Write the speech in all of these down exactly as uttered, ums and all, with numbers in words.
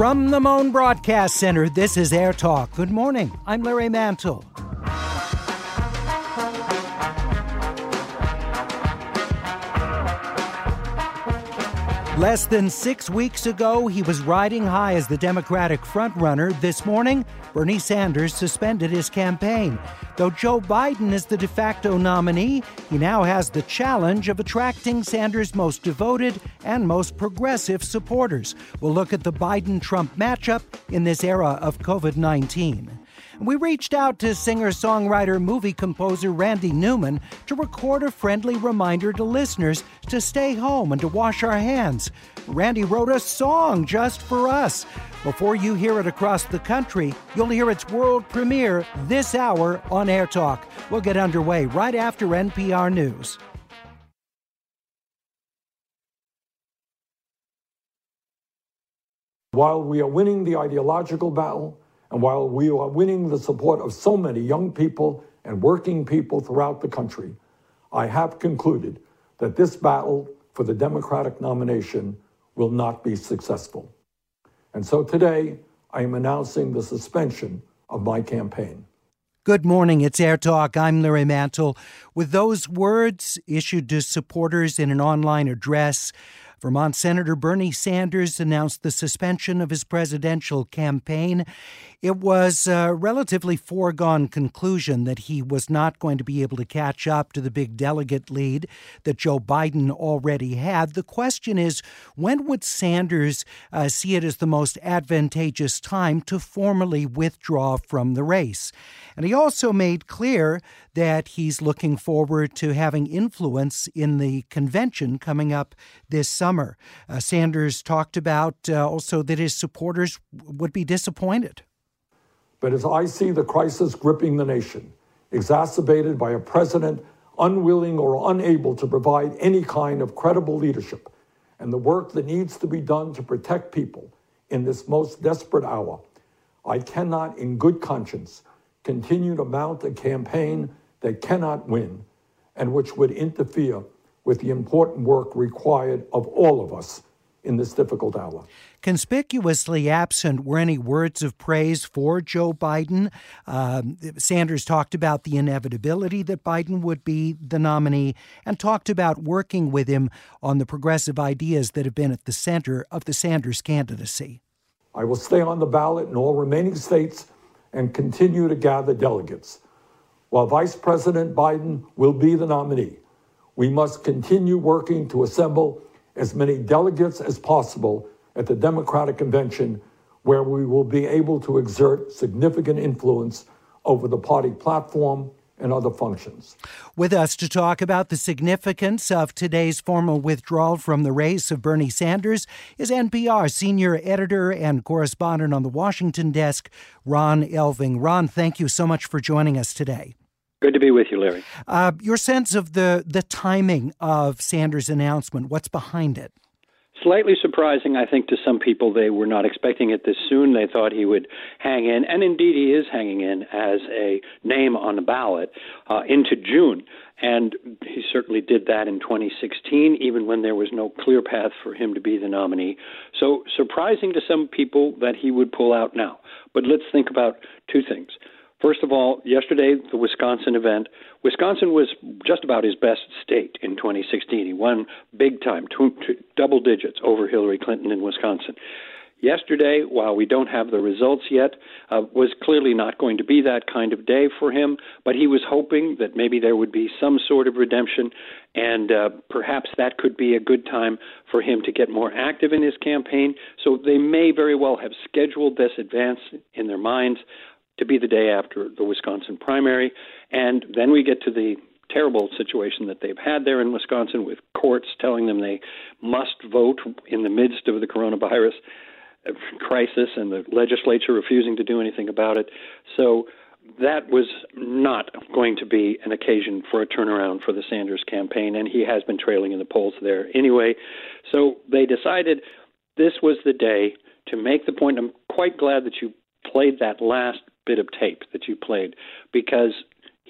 From the Moan Broadcast Center, this is AirTalk. Good morning. I'm Larry Mantle. Less than six weeks ago, he was riding high as the Democratic frontrunner. This morning, Bernie Sanders suspended his campaign. Though Joe Biden is the de facto nominee, he now has the challenge of attracting Sanders' most devoted and most progressive supporters. We'll look at the Biden-Trump matchup in this era of COVID nineteen. We reached out to singer-songwriter, movie composer Randy Newman to record a friendly reminder to listeners to stay home and to wash our hands. Randy wrote a song just for us. Before you hear it across the country, you'll hear its world premiere this hour on AirTalk. We'll get underway right after N P R News. While we are winning the ideological battle, and while we are winning the support of so many young people and working people throughout the country, I have concluded that this battle for the Democratic nomination will not be successful. And so today, I am announcing the suspension of my campaign. Good morning. It's AirTalk. I'm Larry Mantle. With those words issued to supporters in an online address, Vermont Senator Bernie Sanders announced the suspension of his presidential campaign. It was a relatively foregone conclusion that he was not going to be able to catch up to the big delegate lead that Joe Biden already had. The question is, when would Sanders uh, see it as the most advantageous time to formally withdraw from the race? And he also made clear that he's looking forward to having influence in the convention coming up this summer. Summer. Uh, Sanders talked about uh, also that his supporters w- would be disappointed. But as I see the crisis gripping the nation, exacerbated by a president unwilling or unable to provide any kind of credible leadership, and the work that needs to be done to protect people in this most desperate hour, I cannot, in good conscience, continue to mount a campaign that cannot win and which would interfere with the important work required of all of us in this difficult hour. Conspicuously absent were any words of praise for Joe Biden. Uh, Sanders talked about the inevitability that Biden would be the nominee and talked about working with him on the progressive ideas that have been at the center of the Sanders candidacy. I will stay on the ballot in all remaining states and continue to gather delegates. While Vice President Biden will be the nominee, we must continue working to assemble as many delegates as possible at the Democratic Convention, where we will be able to exert significant influence over the party platform and other functions. With us to talk about the significance of today's formal withdrawal from the race of Bernie Sanders is N P R senior editor and correspondent on the Washington desk, Ron Elving. Ron, thank you so much for joining us today. Good to be with you, Larry. Uh, your sense of the, the timing of Sanders' announcement, what's behind it? Slightly surprising, I think, to some people. They were not expecting it this soon. They thought he would hang in, and indeed he is hanging in as a name on the ballot uh, into June. And he certainly did that in twenty sixteen, even when there was no clear path for him to be the nominee. So surprising to some people that he would pull out now. But let's think about two things. First of all, yesterday, the Wisconsin event, Wisconsin was just about his best state in twenty sixteen. He won big time, two, two, double digits over Hillary Clinton in Wisconsin. Yesterday, while we don't have the results yet, uh, was clearly not going to be that kind of day for him, but he was hoping that maybe there would be some sort of redemption, and uh, perhaps that could be a good time for him to get more active in his campaign. So they may very well have scheduled this advance in their minds to be the day after the Wisconsin primary. And then we get to the terrible situation that they've had there in Wisconsin, with courts telling them they must vote in the midst of the coronavirus crisis and the legislature refusing to do anything about it. So that was not going to be an occasion for a turnaround for the Sanders campaign, and he has been trailing in the polls there anyway. So they decided this was the day to make the point. I'm quite glad that you played that last bit of tape that you played, because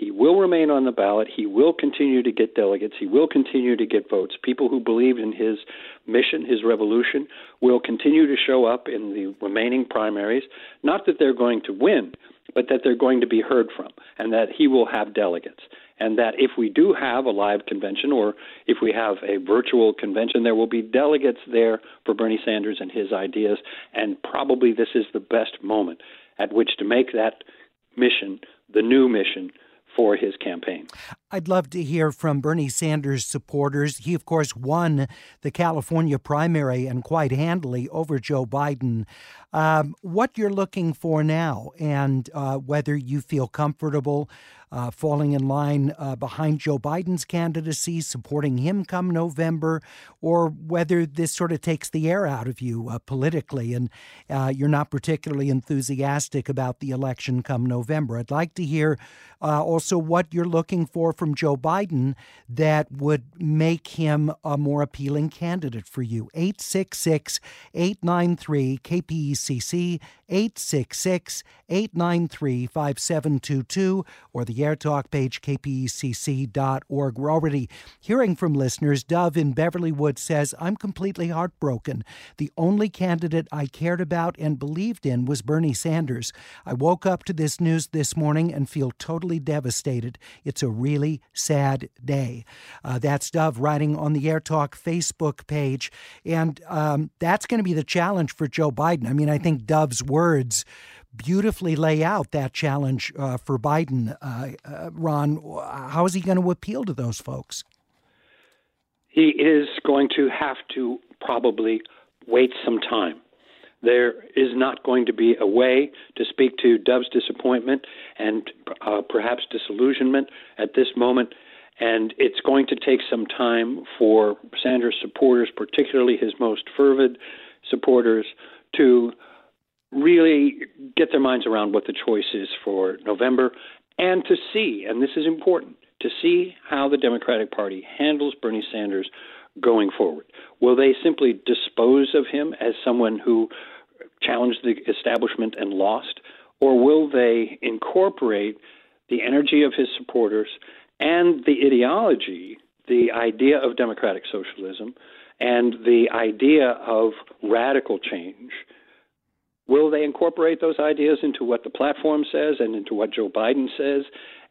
He will remain on the ballot. He will continue to get delegates. He will continue to get votes. People who believe in his mission, his revolution, will continue to show up in the remaining primaries. Not that they're going to win, but that they're going to be heard from, and that he will have delegates. And that if we do have a live convention, or if we have a virtual convention, there will be delegates there for Bernie Sanders and his ideas. And probably this is the best moment at which to make that mission the new mission for his campaign. I'd love to hear from Bernie Sanders supporters. He, of course, won the California primary and quite handily over Joe Biden. Um, what you're looking for now, and uh, whether you feel comfortable uh, falling in line uh, behind Joe Biden's candidacy, supporting him come November, or whether this sort of takes the air out of you uh, politically and uh, you're not particularly enthusiastic about the election come November. I'd like to hear uh, also what you're looking for from Joe Biden that would make him a more appealing candidate for you. eight six six, eight nine three, K P E C. eight six six, eight nine three, five seven two two or the AirTalk page, K P E C C dot org. We're already hearing from listeners. Dove in Beverly Woods says, I'm completely heartbroken. The only candidate I cared about and believed in was Bernie Sanders. I woke up to this news this morning and feel totally devastated. It's a really sad day. Uh, that's Dove writing on the AirTalk Facebook page. And um, that's going to be the challenge for Joe Biden. I mean, I think Dove's words beautifully lay out that challenge uh, for Biden. Uh, uh, Ron, how is he going to appeal to those folks? He is going to have to probably wait some time. There is not going to be a way to speak to Dove's disappointment and uh, perhaps disillusionment at this moment. And it's going to take some time for Sanders supporters, particularly his most fervid supporters, to really get their minds around what the choice is for November and to see, and this is important, to see how the Democratic Party handles Bernie Sanders going forward. Will they simply dispose of him as someone who challenged the establishment and lost, or will they incorporate the energy of his supporters and the ideology, the idea of democratic socialism, and the idea of radical change? Will they incorporate those ideas into what the platform says and into what Joe Biden says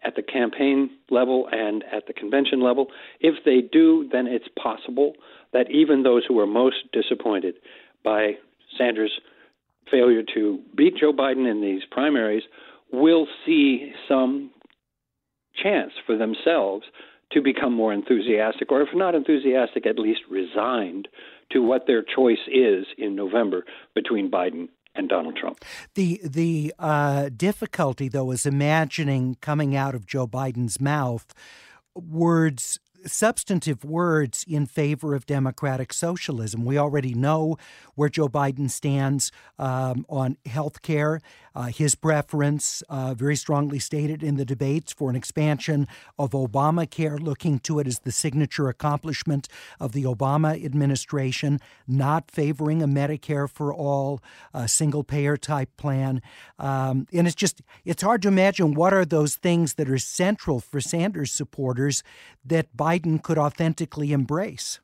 at the campaign level and at the convention level? If they do, then it's possible that even those who are most disappointed by Sanders' failure to beat Joe Biden in these primaries will see some chance for themselves to become more enthusiastic, or if not enthusiastic, at least resigned to what their choice is in November between Biden and Donald Trump. The the uh, difficulty, though, is imagining coming out of Joe Biden's mouth words, substantive words in favor of democratic socialism. We already know where Joe Biden stands um, on health care, uh, his preference uh, very strongly stated in the debates for an expansion of Obamacare, looking to it as the signature accomplishment of the Obama administration, not favoring a Medicare for all, a single payer type plan. Um, and it's just it's hard to imagine what are those things that are central for Sanders supporters that Biden Biden could authentically embrace.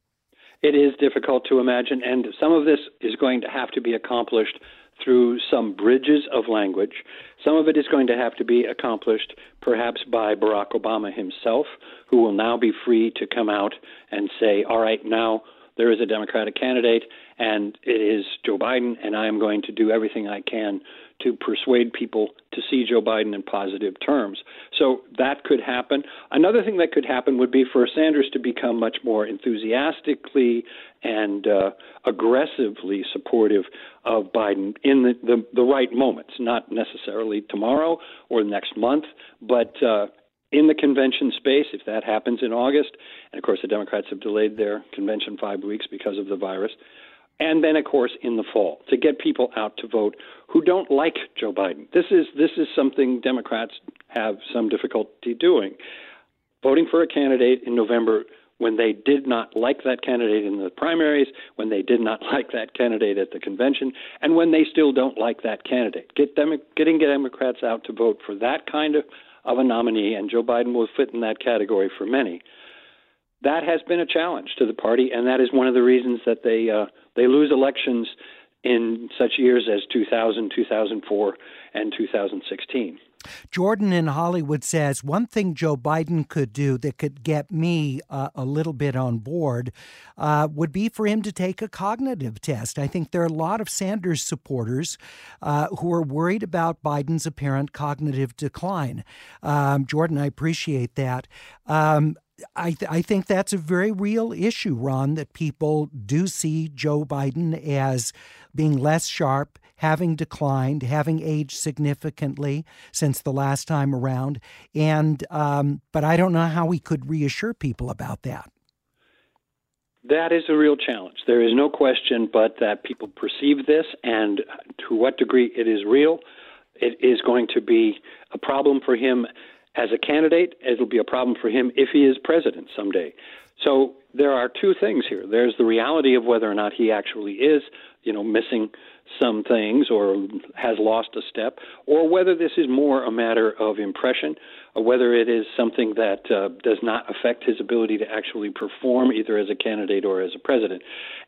It is difficult to imagine, and some of this is going to have to be accomplished through some bridges of language. Some of it is going to have to be accomplished perhaps by Barack Obama himself, who will now be free to come out and say, all right, now there is a Democratic candidate, and it is Joe Biden, and I am going to do everything I can to persuade people to see Joe Biden in positive terms. So that could happen. Another thing that could happen would be for Sanders to become much more enthusiastically and uh, aggressively supportive of Biden in the, the, the right moments, not necessarily tomorrow or next month, but uh, in the convention space, if that happens in August. And, of course, the Democrats have delayed their convention five weeks because of the virus. And then, of course, in the fall, to get people out to vote who don't like Joe Biden. This is this is something Democrats have some difficulty doing. Voting for a candidate in November when they did not like that candidate in the primaries, when they did not like that candidate at the convention, and when they still don't like that candidate. Get them, getting Democrats out to vote for that kind of of a nominee, and Joe Biden will fit in that category for many. That has been a challenge to the party, and that is one of the reasons that they uh, they lose elections in such years as two thousand, two thousand four, and two thousand sixteen. Jordan in Hollywood says, one thing Joe Biden could do that could get me uh, a little bit on board uh, would be for him to take a cognitive test. I think there are a lot of Sanders supporters uh, who are worried about Biden's apparent cognitive decline. Um, Jordan, I appreciate that. Um, I, th- I think that's a very real issue, Ron, that people do see Joe Biden as being less sharp, having declined, having aged significantly since the last time around. And um, but I don't know how we could reassure people about that. That is a real challenge. There is no question but that people perceive this, and to what degree it is real, it is going to be a problem for him as a candidate. It'll be a problem for him if he is president someday. So there are two things here. There's the reality of whether or not he actually is, you know, missing some things or has lost a step, or whether this is more a matter of impression, or whether it is something that uh, does not affect his ability to actually perform either as a candidate or as a president.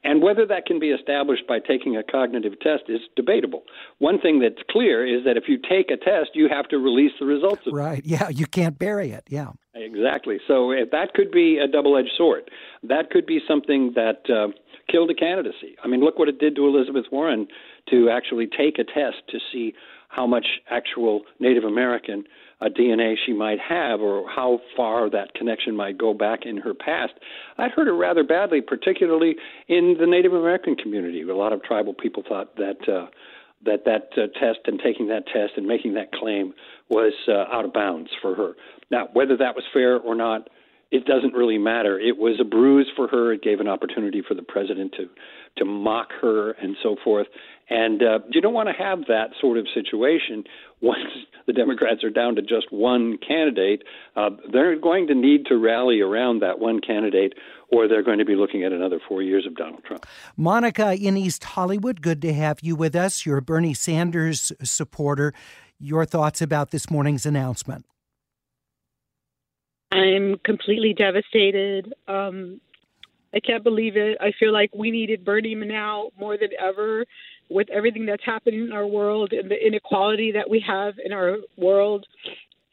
And whether that can be established by taking a cognitive test is debatable. One thing that's clear is that if you take a test, you have to release the results of it. Right. Yeah. You can't bury it. Yeah. Exactly. So that could be a double-edged sword. That could be something that uh, killed a candidacy. I mean, look what it did to Elizabeth Warren to actually take a test to see how much actual Native American uh, D N A she might have, or how far that connection might go back in her past. That hurt her rather badly, particularly in the Native American community. A lot of tribal people thought that uh, that, that uh, test and taking that test and making that claim was uh, out of bounds for her. Now, whether that was fair or not, it doesn't really matter. It was a bruise for her. It gave an opportunity for the president to, to mock her and so forth. And uh, you don't want to have that sort of situation once the Democrats are down to just one candidate. Uh, they're going to need to rally around that one candidate, or they're going to be looking at another four years of Donald Trump. Monica in East Hollywood, good to have you with us. You're a Bernie Sanders supporter. Your thoughts about this morning's announcement? I'm completely devastated. Um, I can't believe it. I feel like we needed Bernie now more than ever with everything that's happening in our world and the inequality that we have in our world.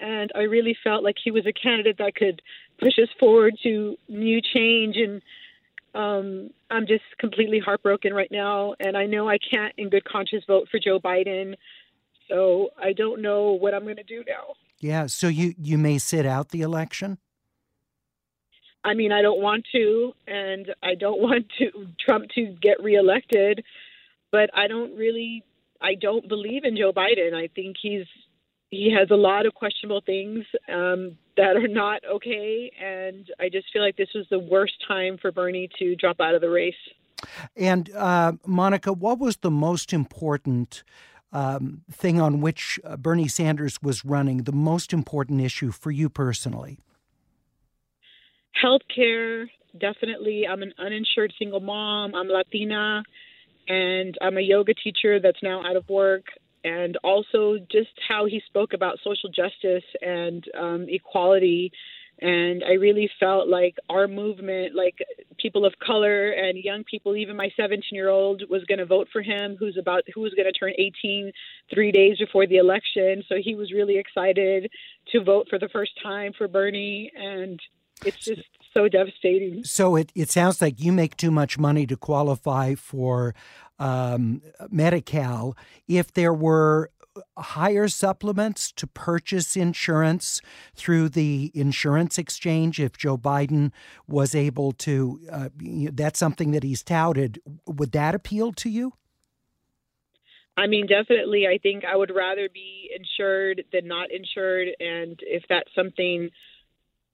And I really felt like he was a candidate that could push us forward to new change. And um, I'm just completely heartbroken right now. And I know I can't in good conscience vote for Joe Biden. So I don't know what I'm going to do now. Yeah, so you, you may sit out the election? I mean, I don't want to, and I don't want to Trump to get reelected, but I don't really, I don't believe in Joe Biden. I think he's he has a lot of questionable things um, that are not okay, and I just feel like this was the worst time for Bernie to drop out of the race. And, uh, Monica, what was the most important Um, thing on which uh, Bernie Sanders was running, the most important issue for you personally? Healthcare, definitely. I'm an uninsured single mom. I'm Latina, and I'm a yoga teacher that's now out of work. And also just how he spoke about social justice and um, equality. And I really felt like our movement, like people of color and young people, even my seventeen-year-old was going to vote for him, who's about who was going to turn eighteen three days before the election. So he was really excited to vote for the first time for Bernie. And it's just so devastating. So it, it sounds like you make too much money to qualify for um, Medi-Cal. If there were higher supplements to purchase insurance through the insurance exchange, if Joe Biden was able to, uh, that's something that he's touted. Would that appeal to you? I mean, definitely. I think I would rather be insured than not insured. And if that's something,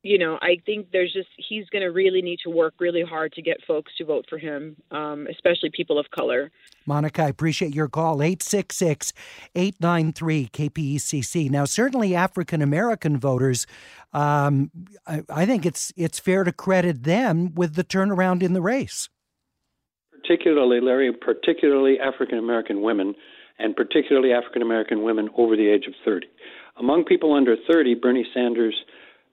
you know, I think there's just, he's going to really need to work really hard to get folks to vote for him, um, especially people of color. Monica, I appreciate your call. eight six six, eight nine three, K P E C C. Now, certainly African-American voters, um, I, I think it's it's fair to credit them with the turnaround in the race. Particularly, Larry, particularly African-American women, and particularly African-American women over the age of thirty. Among people under thirty, Bernie Sanders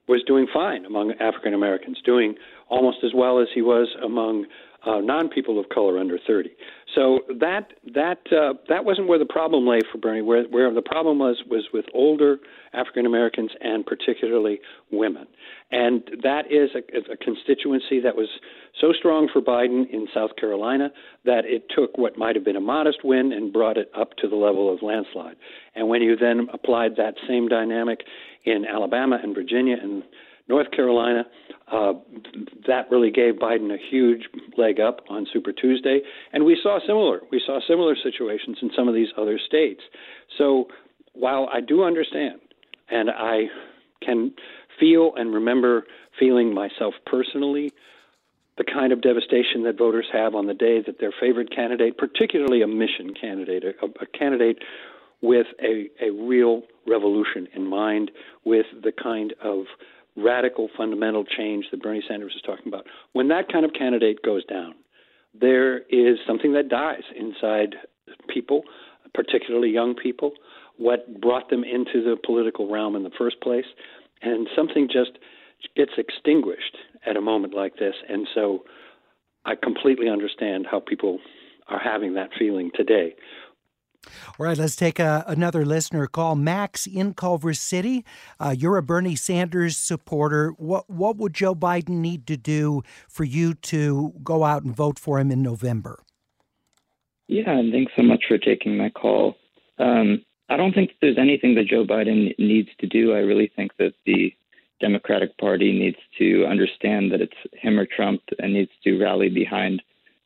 was doing fine among African Americans, doing almost as well as he was among uh, non-people of color under thirty. So that that uh, that wasn't where the problem lay for Bernie. Where where the problem was was with older African Americans and particularly women. And that is a, a constituency that was so strong for Biden in South Carolina that it took what might have been a modest win and brought it up to the level of landslide. And when you then applied that same dynamic in Alabama and Virginia and North Carolina, uh, that really gave Biden a huge leg up on Super Tuesday. And we saw similar. We saw similar situations in some of these other states. So while I do understand, and I can feel and remember feeling myself personally, the kind of devastation that voters have on the day that their favorite candidate, particularly a mission candidate, a, a candidate with a, a real revolution in mind, with the kind of radical fundamental change that Bernie Sanders is talking about. When that kind of candidate goes down, there is something that dies inside people, particularly young people, what brought them into the political realm in the first place, and something just gets extinguished at a moment like this. And so I completely understand how people are having that feeling today. All right, let's take a, another listener call. Max in Culver City, uh, you're a Bernie Sanders supporter. What what would Joe Biden need to do for you to go out and vote for him in November? Yeah, and thanks so much for taking my call. Um, I don't think there's anything that Joe Biden needs to do. I really think that the Democratic Party needs to understand that it's him or Trump and needs to rally behind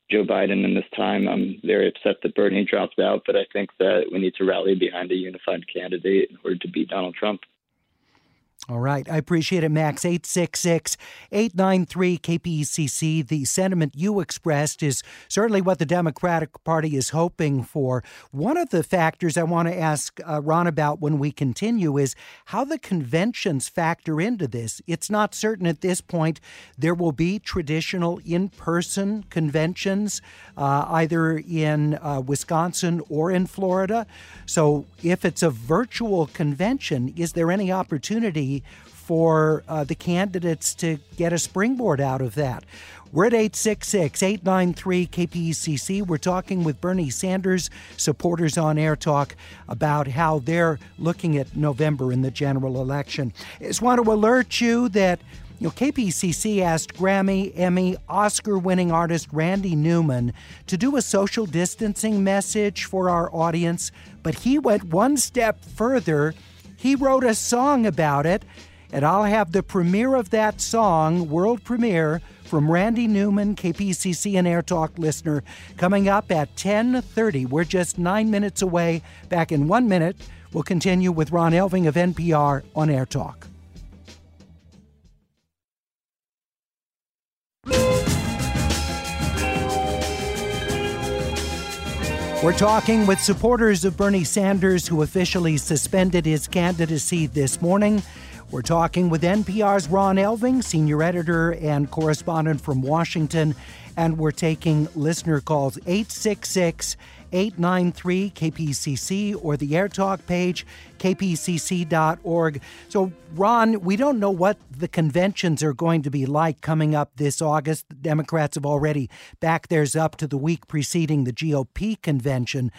Joe Biden in this time. I'm very upset that Bernie dropped out, but I think that we need to rally behind a unified candidate in order to beat Donald Trump. All right. I appreciate it, Max. eight six six, eight nine three, K P E C C. The sentiment you expressed is certainly what the Democratic Party is hoping for. One of the factors I want to ask uh, Ron about when we continue is how the conventions factor into this. It's not certain at this point there will be traditional in-person conventions uh, either in uh, Wisconsin or in Florida. So if it's a virtual convention, is there any opportunity for uh, the candidates to get a springboard out of that? We're at eight six six, eight nine three, K P E C C. We're talking with Bernie Sanders supporters on Air Talk about how they're looking at November in the general election. I just want to alert you that You know, K P C C asked Grammy, Emmy, Oscar-winning artist Randy Newman to do a social distancing message for our audience, but he went one step further. He wrote a song about it, and I'll have the premiere of that song, world premiere, from Randy Newman, K P C C and Air Talk listener, coming up at ten thirty. We're just nine minutes away. Back in one minute, we'll continue with Ron Elving of N P R on Air Talk. We're talking with supporters of Bernie Sanders, who officially suspended his candidacy this morning. We're talking with N P R's Ron Elving, senior editor and correspondent from Washington, and we're taking listener calls eight six six, eight nine three, K P C C or the Air Talk page, K P C C dot org. So, Ron, we don't know what the conventions are going to be like coming up this August. The Democrats have already backed theirs up to the week preceding the G O P convention.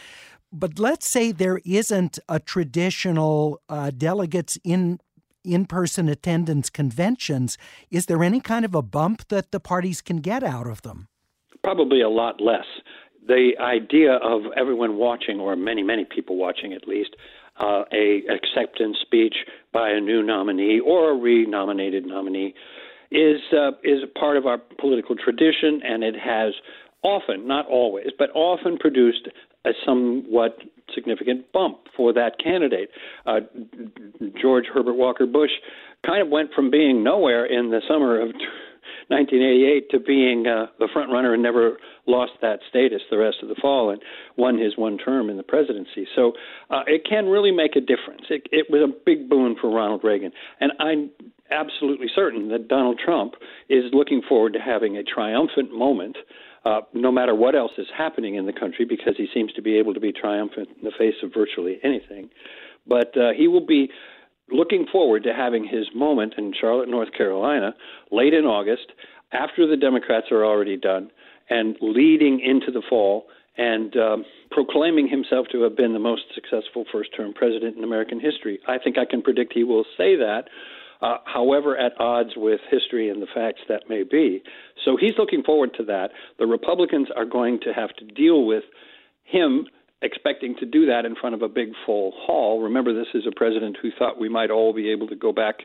But let's say there isn't a traditional uh, delegates in in-person attendance conventions. Is there any kind of a bump that the parties can get out of them? Probably a lot less. The idea of everyone watching, or many, many people watching at least, uh, a acceptance speech by a new nominee or a re-nominated nominee is, uh, is a part of our political tradition, and it has often, not always, but often produced a somewhat significant bump for that candidate. Uh, George Herbert Walker Bush kind of went from being nowhere in the summer of nineteen eighty-eight to being uh, the front runner and never lost that status the rest of the fall and won his one term in the presidency. So uh, it can really make a difference. It, it was a big boon for Ronald Reagan. And I'm absolutely certain that Donald Trump is looking forward to having a triumphant moment Uh, no matter what else is happening in the country, because he seems to be able to be triumphant in the face of virtually anything. But uh, he will be looking forward to having his moment in Charlotte, North Carolina, late in August, after the Democrats are already done, and leading into the fall, and um, proclaiming himself to have been the most successful first-term president in American history. I think I can predict he will say that, uh, however at odds with history and the facts that may be. So he's looking forward to that. The Republicans are going to have to deal with him expecting to do that in front of a big full hall. Remember, this is a president who thought we might all be able to go back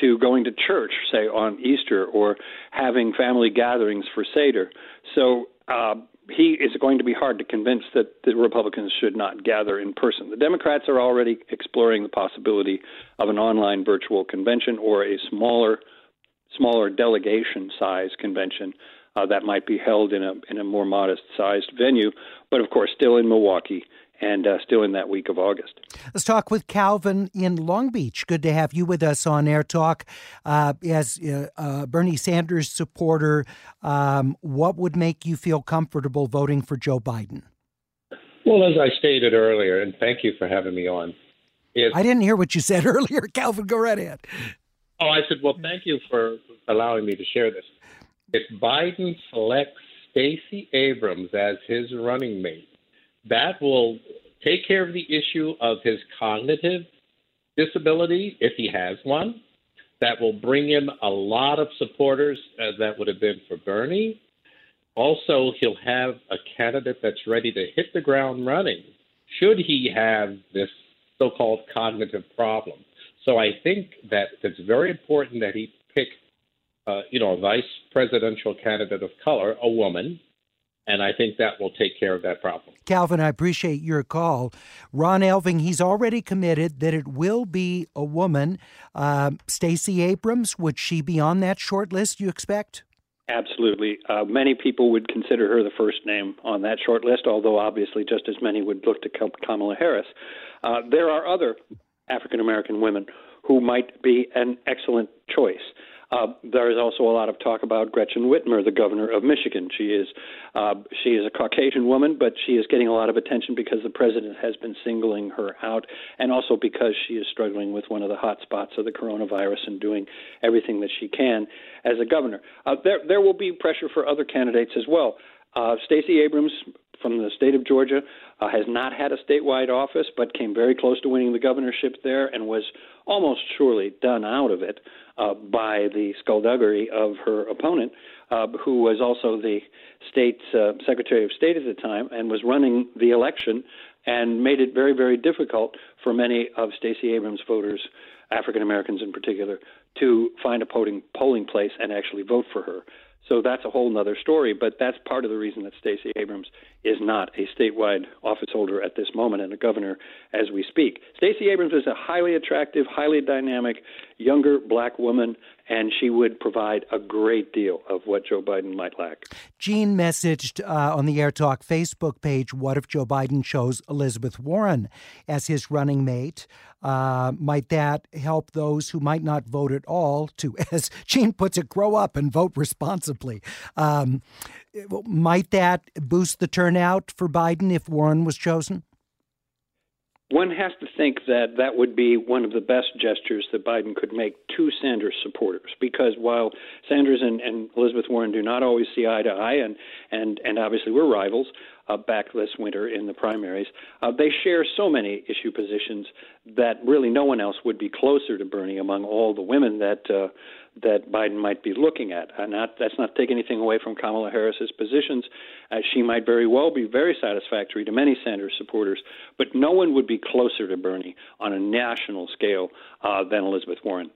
to going to church, say, on Easter, or having family gatherings for Seder. So uh, he is going to be hard to convince that the Republicans should not gather in person. The Democrats are already exploring the possibility of an online virtual convention or a smaller, smaller delegation-size convention Uh, that might be held in a in a more modest-sized venue, but of course still in Milwaukee and uh, still in that week of August. Let's talk with Calvin in Long Beach. Good to have you with us on Air Talk. Uh, as a uh, uh, Bernie Sanders supporter, um, what would make you feel comfortable voting for Joe Biden? Well, as I stated earlier, and thank you for having me on. If- I didn't hear what you said earlier, Calvin. Go right ahead. Oh, I said, well, thank you for allowing me to share this. If Biden selects Stacey Abrams as his running mate, that will take care of the issue of his cognitive disability, if he has one. That will bring him a lot of supporters, as that would have been for Bernie. Also, he'll have a candidate that's ready to hit the ground running, should he have this so-called cognitive problem. So I think that it's very important that he pick Uh, you know, a vice presidential candidate of color, a woman, and I think that will take care of that problem. Calvin, I appreciate your call. Ron Elving, he's already committed that it will be a woman. Uh, Stacey Abrams, would she be on that short list, you expect? Absolutely. Uh, many people would consider her the first name on that short list, although obviously just as many would look to Kamala Harris. Uh, there are other African-American women who might be an excellent choice. Uh, there is also a lot of talk about Gretchen Whitmer, the governor of Michigan. She is uh, she is a Caucasian woman, but she is getting a lot of attention because the president has been singling her out, and also because she is struggling with one of the hot spots of the coronavirus and doing everything that she can as a governor. Uh, there, there will be pressure for other candidates as well. Uh, Stacey Abrams from the state of Georgia uh, has not had a statewide office, but came very close to winning the governorship there and was almost surely done out of it uh, by the skullduggery of her opponent, uh, who was also the state's uh, Secretary of State at the time and was running the election and made it very, very difficult for many of Stacey Abrams' voters, African-Americans in particular, to find a polling, polling place and actually vote for her. So that's a whole other story, but that's part of the reason that Stacey Abrams is not a statewide officeholder at this moment and a governor as we speak. Stacey Abrams is a highly attractive, highly dynamic, younger black woman, and she would provide a great deal of what Joe Biden might lack. Gene messaged uh, on the Air Talk Facebook page, what if Joe Biden chose Elizabeth Warren as his running mate? Uh, might that help those who might not vote at all to, as Gene puts it, grow up and vote responsibly? Um, might that boost the turnout for Biden if Warren was chosen? One has to think that that would be one of the best gestures that Biden could make to Sanders supporters, because while Sanders and, and Elizabeth Warren do not always see eye to eye, and, and, and obviously we're rivals uh, back this winter in the primaries, uh, they share so many issue positions that really no one else would be closer to Bernie among all the women that uh, that Biden might be looking at. And not, that's not taking anything away from Kamala Harris's positions. Uh, she might very well be very satisfactory to many Sanders supporters, but no one would be closer to Bernie on a national scale uh, than Elizabeth Warren.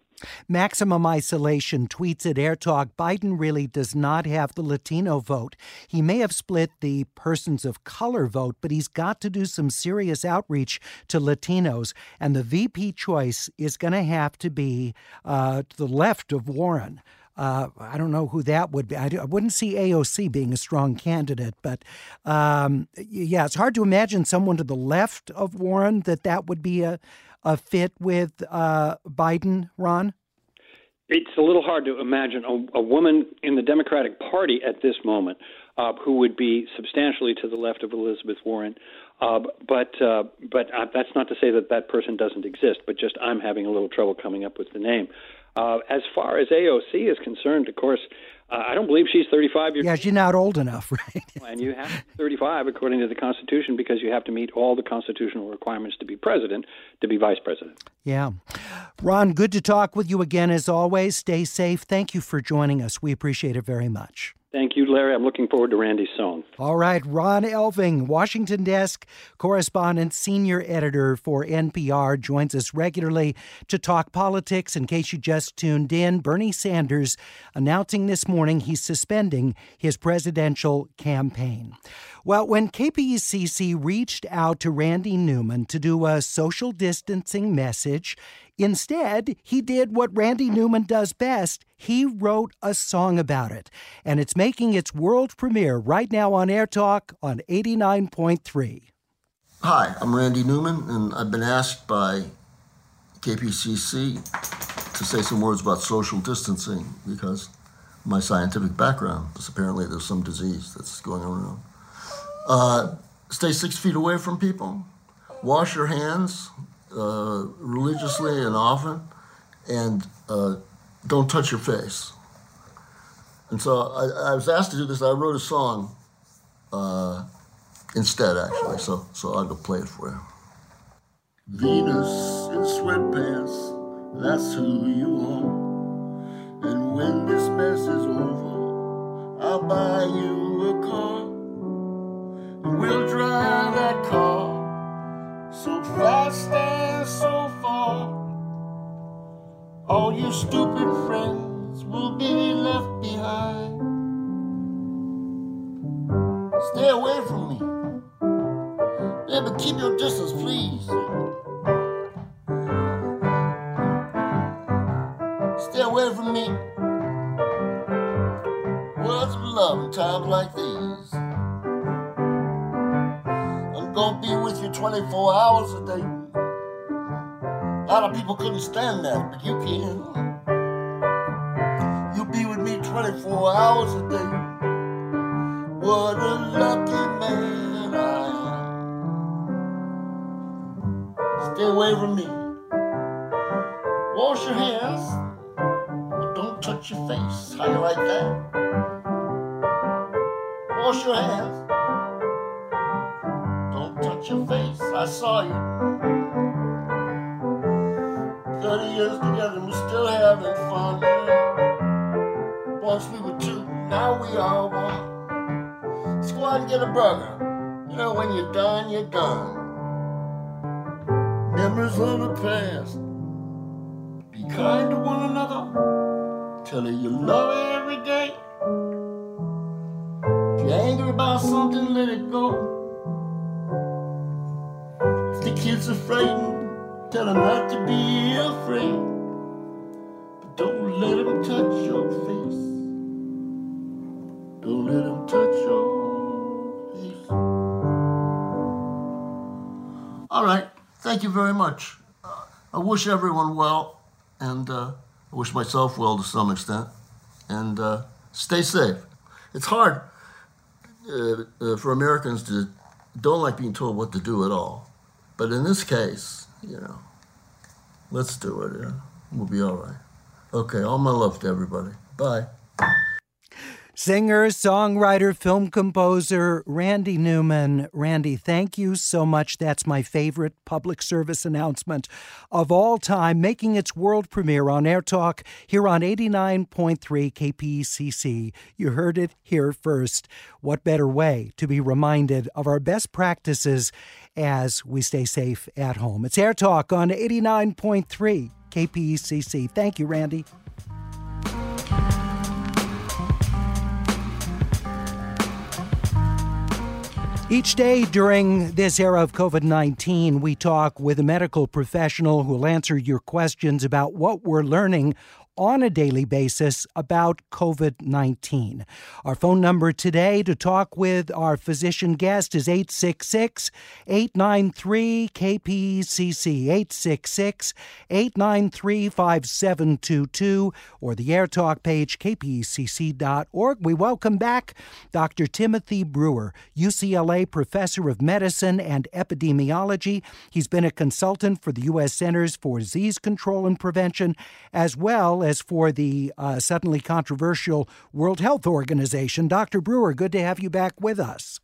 Maximum Isolation tweets at AirTalk, Biden really does not have the Latino vote. He may have split the persons of color vote, but he's got to do some serious outreach to Latinos. And the V P choice is going to have to be uh, to the left of Warren. Uh, I don't know who that would be. I, I wouldn't see A O C being a strong candidate. But, um, yeah, it's hard to imagine someone to the left of Warren that that would be a, a fit with uh, Biden, Ron? It's a little hard to imagine a, a woman in the Democratic Party at this moment uh, who would be substantially to the left of Elizabeth Warren. Uh, but uh, but uh, that's not to say that that person doesn't exist, but just I'm having a little trouble coming up with the name. Uh, as far as A O C is concerned, of course, uh, I don't believe she's thirty-five years old. Yeah, she's not old enough, right? And you have to be thirty-five according to the Constitution because you have to meet all the constitutional requirements to be president, to be vice president. Yeah. Ron, good to talk with you again as always. Stay safe. Thank you for joining us. We appreciate it very much. Thank you, Larry. I'm looking forward to Randy's song. All right. Ron Elving, Washington Desk correspondent, senior editor for N P R, joins us regularly to talk politics. In case you just tuned in, Bernie Sanders announcing this morning he's suspending his presidential campaign. Well, when K P C C reached out to Randy Newman to do a social distancing message, instead, he did what Randy Newman does best. He wrote a song about it, and it's making its world premiere right now on AirTalk on eighty-nine point three. Hi, I'm Randy Newman, and I've been asked by K P C C to say some words about social distancing because of my scientific background, because apparently there's some disease that's going around. Uh, stay six feet away from people. Wash your hands. Uh, religiously and often, and uh, don't touch your face. And so I, I was asked to do this. I wrote a song uh, instead, actually, so so I'll go play it for you. Venus in sweatpants, that's who you are. And when this mess is over, I'll buy you a car. And we'll drive that car so fast and so far, all your stupid friends will be left behind. Stay away from me. Yeah, but keep your distance, please. Stay away from me. Words of love in times like these. I'm gonna be with you twenty-four hours a day. A lot of people couldn't stand that, but you can. You'll be with me twenty-four hours a day. What a lucky man I am. Stay away from me. Wash your hands, but don't touch your face. How you like that? Wash your hands. Touch your face, I saw you. thirty years together, we're still having fun. Once we were two, now we are one. Let's go out and get a burger. You know, when you're done, you're done. Memories of the past. Be kind to one another. Tell her you love her every day. If you're angry about something, let it go. The kids are frightened, tell them not to be afraid, but don't let them touch your face. Don't let them touch your face. All right, thank you very much. Uh, I wish everyone well, and uh, I wish myself well to some extent, and uh, stay safe. It's hard uh, uh, for Americans to don't like being told what to do at all. But in this case, you know, let's do it. Yeah? We'll be all right. Okay, all my love to everybody. Bye. Singer, songwriter, film composer, Randy Newman. Randy, thank you so much. That's my favorite public service announcement of all time, making its world premiere on AirTalk here on eighty-nine point three K P C C. You heard it here first. What better way to be reminded of our best practices as we stay safe at home? It's AirTalk on eighty-nine point three K P C C. Thank you, Randy. Each day during this era of COVID nineteen, we talk with a medical professional who will answer your questions about what we're learning on a daily basis about COVID nineteen. Our phone number today to talk with our physician guest is eight six six, eight nine three, K P E C C, eight six six, eight nine three, five seven two two, or the AirTalk page, k p e c c dot org. We welcome back Doctor Timothy Brewer, U C L A professor of medicine and epidemiology. He's been a consultant for the U S Centers for Disease Control and Prevention, as well as for the uh, suddenly controversial World Health Organization. Doctor Brewer, good to have you back with us.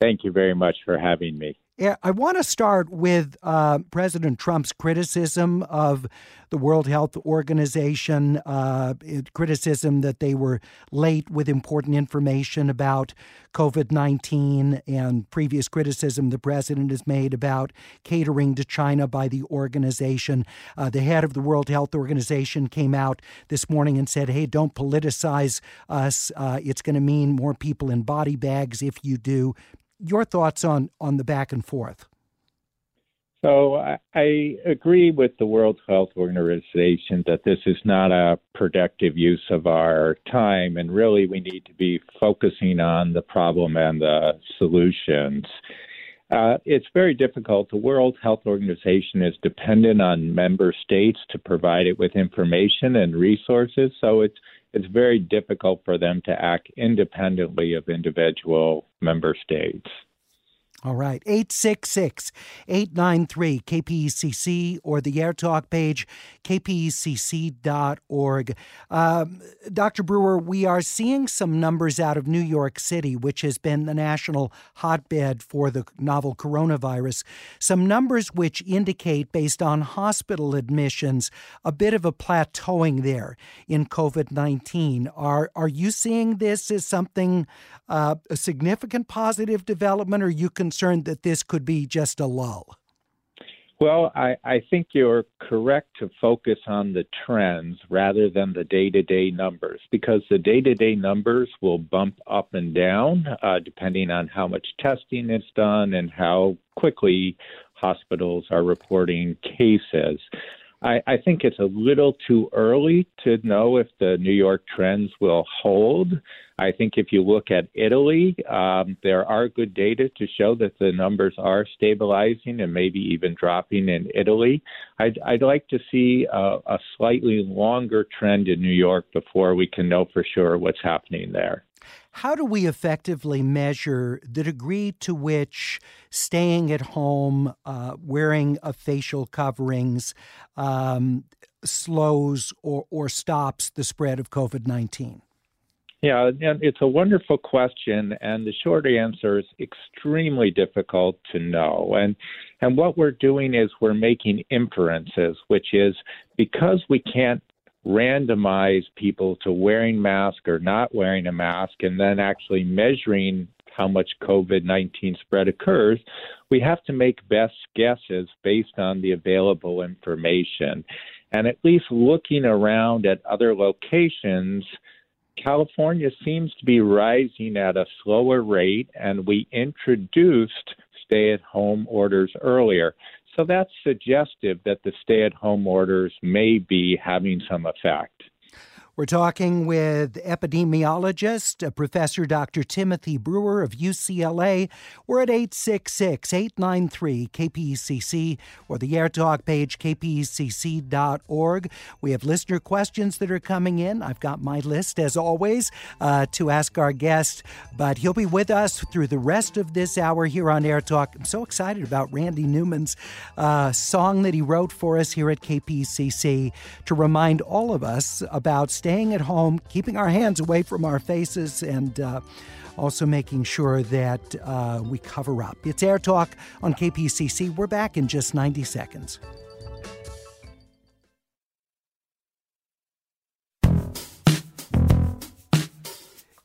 Thank you very much for having me. Yeah, I want to start with uh, President Trump's criticism of the World Health Organization, uh, criticism that they were late with important information about COVID nineteen, and previous criticism the president has made about catering to China by the organization. Uh, the head of the World Health Organization came out this morning and said, hey, don't politicize us. Uh, it's going to mean more people in body bags if you do. Your thoughts on, on the back and forth? So I, I agree with the World Health Organization that this is not a productive use of our time, and really we need to be focusing on the problem and the solutions. Uh, it's very difficult. The World Health Organization is dependent on member states to provide it with information and resources, so it's it's very difficult for them to act independently of individual member states. All right. eight six six, eight nine three, K P E C C or the AirTalk page, k p e c c dot org. Um, Doctor Brewer, we are seeing some numbers out of New York City, which has been the national hotbed for the novel coronavirus, some numbers which indicate, based on hospital admissions, a bit of a plateauing there in COVID nineteen. Are, are you seeing this as something, uh, a significant positive development, or are you concerned that this could be just a lull? Well, I, I think you're correct to focus on the trends rather than the day-to-day numbers, because the day-to-day numbers will bump up and down uh, depending on how much testing is done and how quickly hospitals are reporting cases. I, I think it's a little too early to know if the New York trends will hold. I think if you look at Italy, um, there are good data to show that the numbers are stabilizing and maybe even dropping in Italy. I'd, I'd like to see a, a slightly longer trend in New York before we can know for sure what's happening there. How do we effectively measure the degree to which staying at home, uh, wearing of facial coverings, um, slows or, or stops the spread of COVID nineteen? Yeah, it's a wonderful question, and the short answer is extremely difficult to know. And and what we're doing is we're making inferences, which is because we can't randomize people to wearing mask or not wearing a mask and then actually measuring how much COVID nineteen spread occurs, we have to make best guesses based on the available information. And at least looking around at other locations, California seems to be rising at a slower rate, and we introduced stay-at-home orders earlier. So that's suggestive that the stay-at-home orders may be having some effect. We're talking with epidemiologist, Professor Doctor Timothy Brewer of U C L A. We're at eight six six, eight nine three, K P E C C or the AirTalk page, k p e c c dot org. We have listener questions that are coming in. I've got my list, as always, uh, to ask our guest, but he'll be with us through the rest of this hour here on AirTalk. I'm so excited about Randy Newman's uh, song that he wrote for us here at K P E C C to remind all of us about staying Staying at home, keeping our hands away from our faces, and uh, also making sure that uh, we cover up. It's AirTalk on K P C C. We're back in just ninety seconds.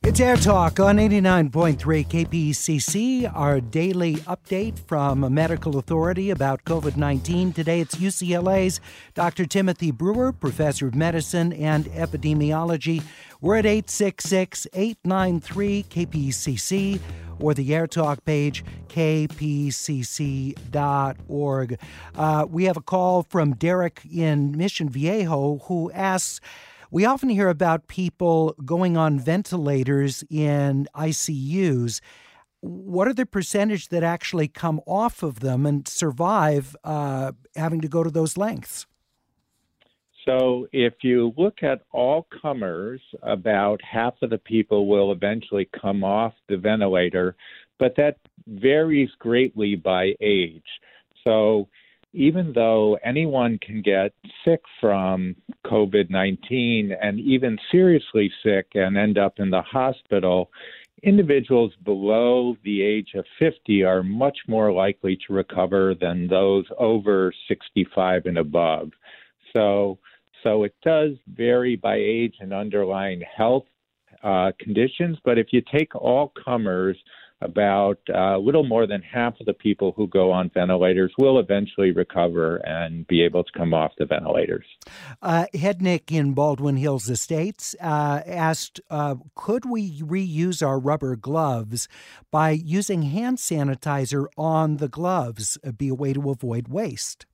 It's AirTalk on eighty-nine point three K P E C C, our daily update from a medical authority about COVID nineteen. Today it's U C L A's Doctor Timothy Brewer, professor of medicine and epidemiology. We're at eight six six, eight nine three, K P E C C or the AirTalk page, k p c c dot org. Uh, we have a call from Derek in Mission Viejo who asks, We often hear about people going on ventilators in I C Us. What are the percentage that actually come off of them and survive uh, having to go to those lengths? So if you look at all comers, about half of the people will eventually come off the ventilator, but that varies greatly by age. So even though anyone can get sick from COVID nineteen and even seriously sick and end up in the hospital, individuals below the age of fifty are much more likely to recover than those over sixty-five and above. So so it does vary by age and underlying health uh, conditions. But if you take all comers, about a uh, little more than half of the people who go on ventilators will eventually recover and be able to come off the ventilators. Uh, Hednick in Baldwin Hills Estates uh, asked, uh, could we reuse our rubber gloves by using hand sanitizer on the gloves? It'd be a way to avoid waste.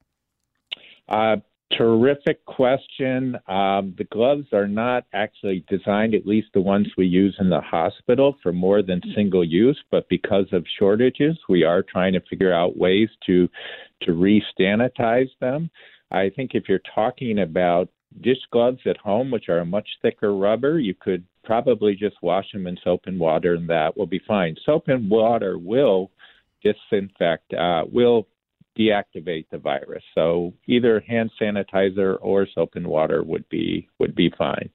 Uh, Terrific question. Um, the gloves are not actually designed, at least the ones we use in the hospital, for more than single use. But because of shortages, we are trying to figure out ways to to re-sanitize them. I think if you're talking about dish gloves at home, which are a much thicker rubber, you could probably just wash them in soap and water, and that will be fine. Soap and water will disinfect, uh, will deactivate the virus. So either hand sanitizer or soap and water would be would be fine.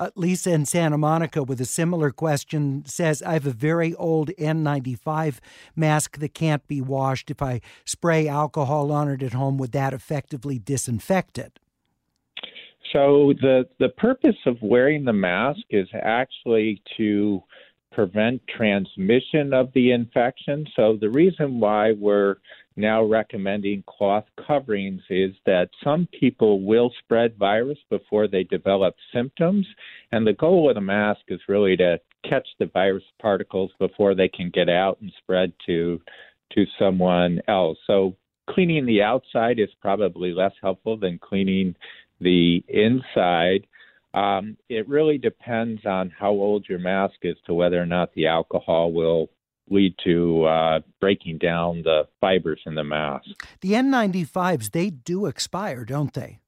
Uh, Lisa in Santa Monica with a similar question says, I have a very old N ninety-five mask that can't be washed. If I spray alcohol on it at home, would that effectively disinfect it? So the, the purpose of wearing the mask is actually to prevent transmission of the infection. So the reason why we're now recommending cloth coverings is that some people will spread virus before they develop symptoms. And the goal of the mask is really to catch the virus particles before they can get out and spread to to someone else. So cleaning the outside is probably less helpful than cleaning the inside. Um, it really depends on how old your mask is to whether or not the alcohol will lead to uh, breaking down the fibers in the mask. The N ninety-fives, they do expire, don't they?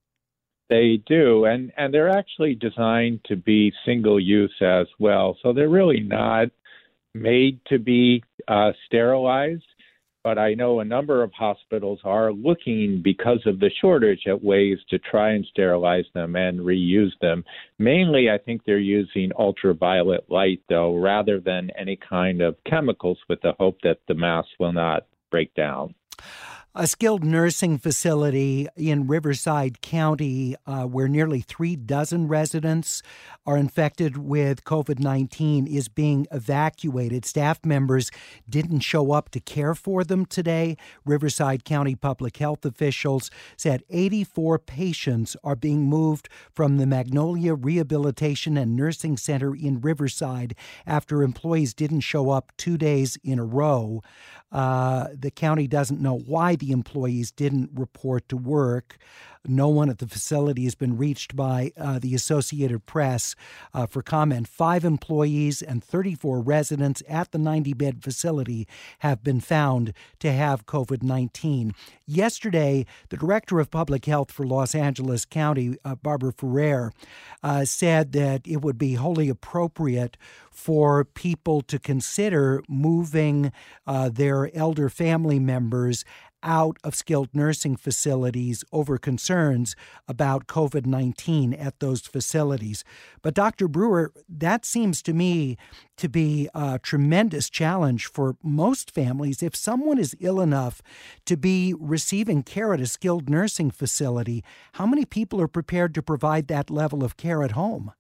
They do, and, and they're actually designed to be single-use as well. So they're really not made to be uh, sterilized. But I know a number of hospitals are looking, because of the shortage, at ways to try and sterilize them and reuse them. Mainly, I think they're using ultraviolet light, though, rather than any kind of chemicals, with the hope that the mask will not break down. A skilled nursing facility in Riverside County, uh, where nearly three dozen residents are infected with COVID nineteen, is being evacuated. Staff members didn't show up to care for them today. Riverside County public health officials said eighty-four patients are being moved from the Magnolia Rehabilitation and Nursing Center in Riverside after employees didn't show up two days in a row. Uh, the county doesn't know why the employees didn't report to work. No one at the facility has been reached by uh, the Associated Press uh, for comment. Five employees and thirty-four residents at the ninety-bed facility have been found to have COVID nineteen. Yesterday, the director of public health for Los Angeles County, uh, Barbara Ferrer, uh, said that it would be wholly appropriate for people to consider moving uh, their elder family members out of skilled nursing facilities over concerns about COVID nineteen at those facilities. But Doctor Brewer, that seems to me to be a tremendous challenge for most families. If someone is ill enough to be receiving care at a skilled nursing facility, how many people are prepared to provide that level of care at home?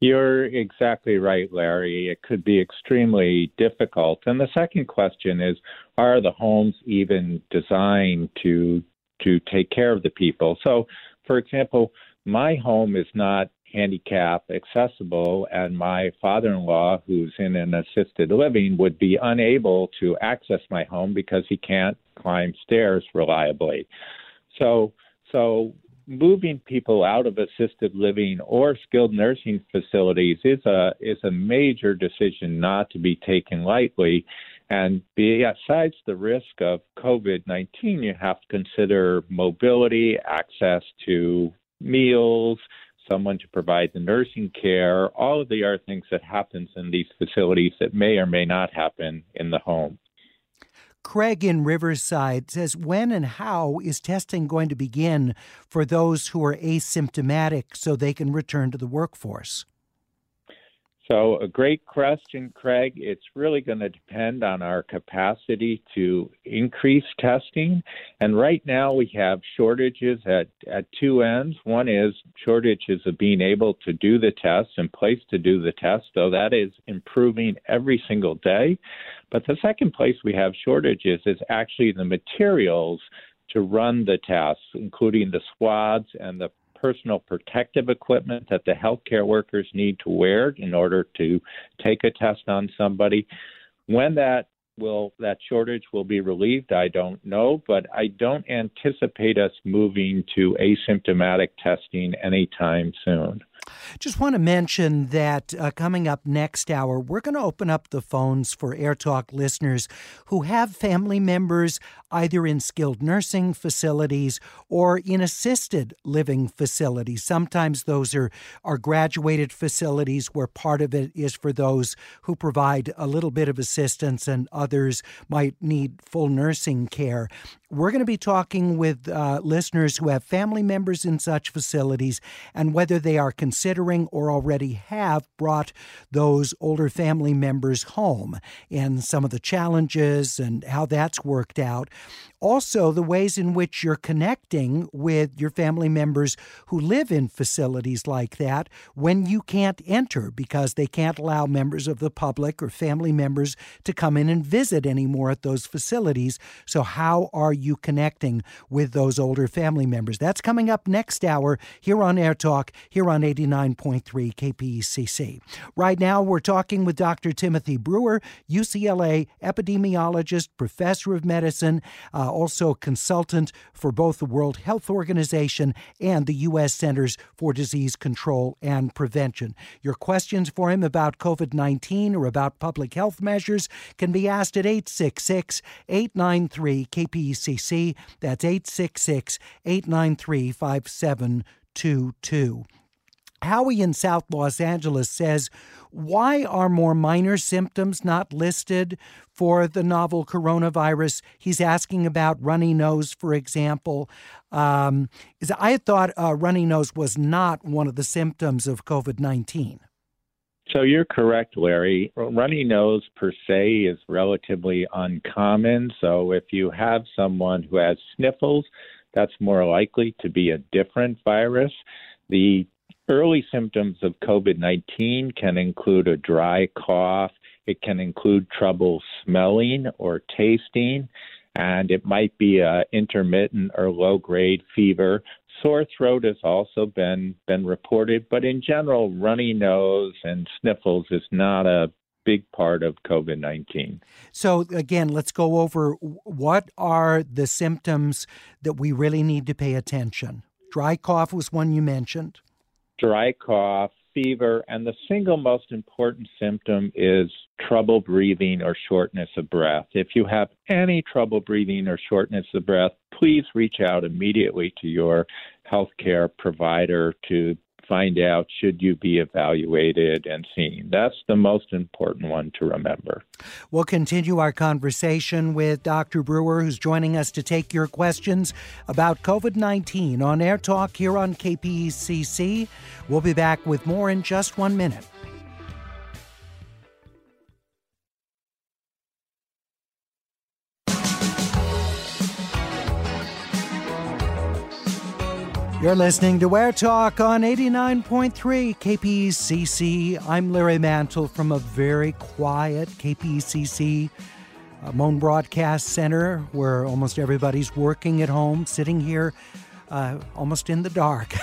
You're exactly right, Larry. It could be extremely difficult. And the second question is, are the homes even designed to to take care of the people? So, for example, my home is not handicap accessible, and my father-in-law, who's in an assisted living, would be unable to access my home because he can't climb stairs reliably. So, so moving people out of assisted living or skilled nursing facilities is a is a major decision not to be taken lightly. And besides the risk of COVID nineteen, you have to consider mobility, access to meals, someone to provide the nursing care, all of the other things that happens in these facilities that may or may not happen in the home. Craig in Riverside says, when and how is testing going to begin for those who are asymptomatic so they can return to the workforce? So a great question, Craig. It's really going to depend on our capacity to increase testing. And right now we have shortages at, at two ends. One is shortages of being able to do the tests and place to do the tests, though that is improving every single day. But the second place we have shortages is actually the materials to run the tests, including the swabs and the personal protective equipment that the healthcare workers need to wear in order to take a test on somebody. When that will that shortage will be relieved, I don't know, but I don't anticipate us moving to asymptomatic testing anytime soon. Just want to mention that uh, coming up next hour, we're going to open up the phones for AirTalk listeners who have family members either in skilled nursing facilities or in assisted living facilities. Sometimes those are, are graduated facilities where part of it is for those who provide a little bit of assistance and others might need full nursing care. We're going to be talking with uh, listeners who have family members in such facilities and whether they are considering or already have brought those older family members home and some of the challenges and how that's worked out. Also, the ways in which you're connecting with your family members who live in facilities like that when you can't enter because they can't allow members of the public or family members to come in and visit anymore at those facilities. So how are you connecting with those older family members? That's coming up next hour here on AirTalk, here on eighty-nine point three K P E C C. Right now, we're talking with Doctor Timothy Brewer, U C L A epidemiologist, professor of medicine, uh, also consultant for both the World Health Organization and the U S Centers for Disease Control and Prevention. Your questions for him about COVID nineteen or about public health measures can be asked at eight six six, eight nine three, K P E C C. That's eight six six, eight nine three, five seven two two. Howie in South Los Angeles says, why are more minor symptoms not listed for the novel coronavirus? He's asking about runny nose, for example. Um, I thought uh, runny nose was not one of the symptoms of COVID nineteen. So you're correct, Larry. Runny nose per se is relatively uncommon. So if you have someone who has sniffles, that's more likely to be a different virus. The early symptoms of COVID nineteen can include a dry cough. It can include trouble smelling or tasting, and it might be a intermittent or low-grade fever. Sore throat has also been been reported, but in general, runny nose and sniffles is not a big part of COVID nineteen. So again, let's go over what are the symptoms that we really need to pay attention. Dry cough was one you mentioned. Dry cough, fever, and the single most important symptom is trouble breathing or shortness of breath. If you have any trouble breathing or shortness of breath, please reach out immediately to your healthcare provider to find out should you be evaluated and seen. That's the most important one to remember. We'll continue our conversation with Doctor Brewer, who's joining us to take your questions about COVID nineteen on AirTalk here on K P E C C. We'll be back with more in just one minute. You're listening to AirTalk on eighty-nine point three K P E C C. I'm Larry Mantle from a very quiet K P E C C Moan Broadcast Center where almost everybody's working at home, sitting here uh, almost in the dark,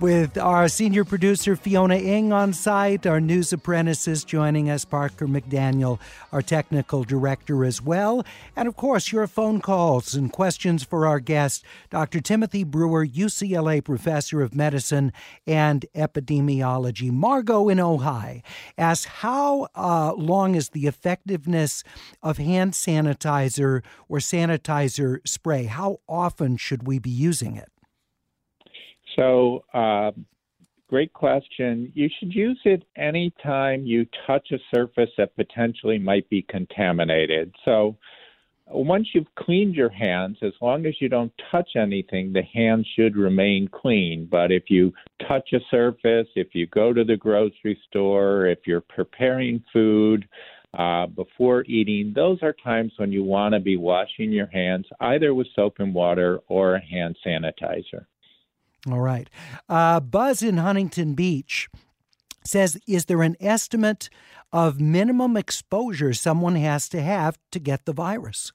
with our senior producer Fiona Ng on site, our news apprentices joining us, Parker McDaniel, our technical director as well, and of course your phone calls and questions for our guest, Doctor Timothy Brewer, U C L A professor of medicine and epidemiology. Margo in Ojai asks, how uh, long is the effectiveness of hand sanitizer or sanitizer spray? How often should we be using it? So, uh, great question. You should use it anytime you touch a surface that potentially might be contaminated. So once you've cleaned your hands, as long as you don't touch anything, the hands should remain clean. But if you touch a surface, if you go to the grocery store, if you're preparing food, uh, before eating, those are times when you want to be washing your hands, either with soap and water or a hand sanitizer. All right. Uh, Buzz in Huntington Beach says, is there an estimate of minimum exposure someone has to have to get the virus?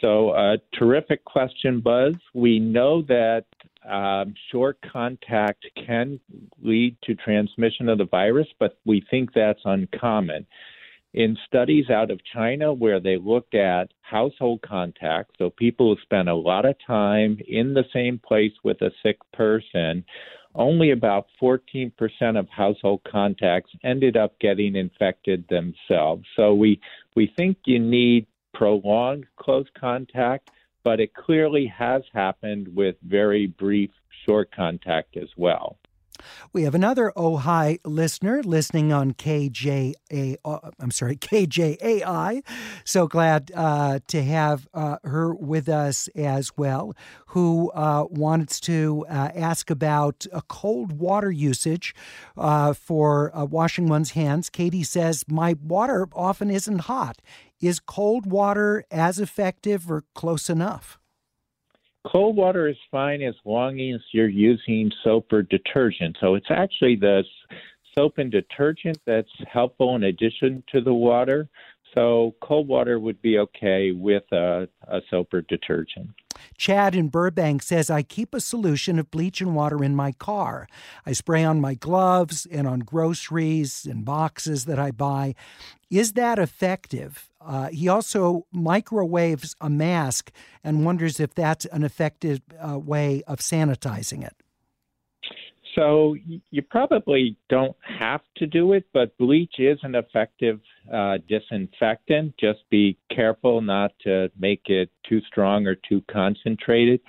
So a uh, terrific question, Buzz. We know that um, short contact can lead to transmission of the virus, but we think that's uncommon. In studies out of China where they looked at household contact, so people who spend a lot of time in the same place with a sick person, only about fourteen percent of household contacts ended up getting infected themselves. So we, we think you need prolonged close contact, but it clearly has happened with very brief short contact as well. We have another Ojai listener listening on K J A, I'm sorry, K J A I. So glad uh, to have uh, her with us as well, who uh, wants to uh, ask about uh, cold water usage uh, for uh, washing one's hands. Katie says, my water often isn't hot. Is cold water as effective or close enough? Cold water is fine as long as you're using soap or detergent. So it's actually the soap and detergent that's helpful in addition to the water. So cold water would be okay with a, a soap or detergent. Chad in Burbank says, I keep a solution of bleach and water in my car. I spray on my gloves and on groceries and boxes that I buy. Is that effective? Uh, he also microwaves a mask and wonders if that's an effective uh, way of sanitizing it. So you probably don't have to do it, but bleach is an effective uh, disinfectant. Just be careful not to make it too strong or too concentrated.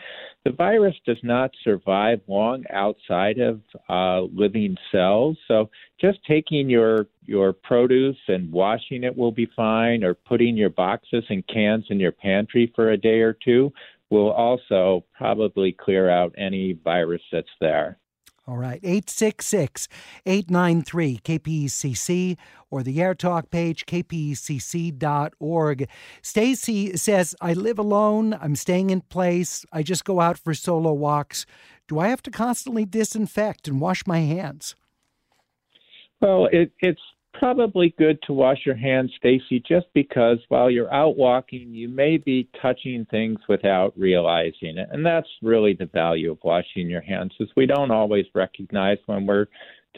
The virus does not survive long outside of uh, living cells. So just taking your, your produce and washing it will be fine, or putting your boxes and cans in your pantry for a day or two will also probably clear out any virus that's there. All right, eight six six, eight nine three, K P E C C or the AirTalk page, k p e c c dot org. Stacy says, I live alone. I'm staying in place. I just go out for solo walks. Do I have to constantly disinfect and wash my hands? Well, it, it's probably good to wash your hands, Stacy, just because while you're out walking, you may be touching things without realizing it. And that's really the value of washing your hands, is we don't always recognize when we're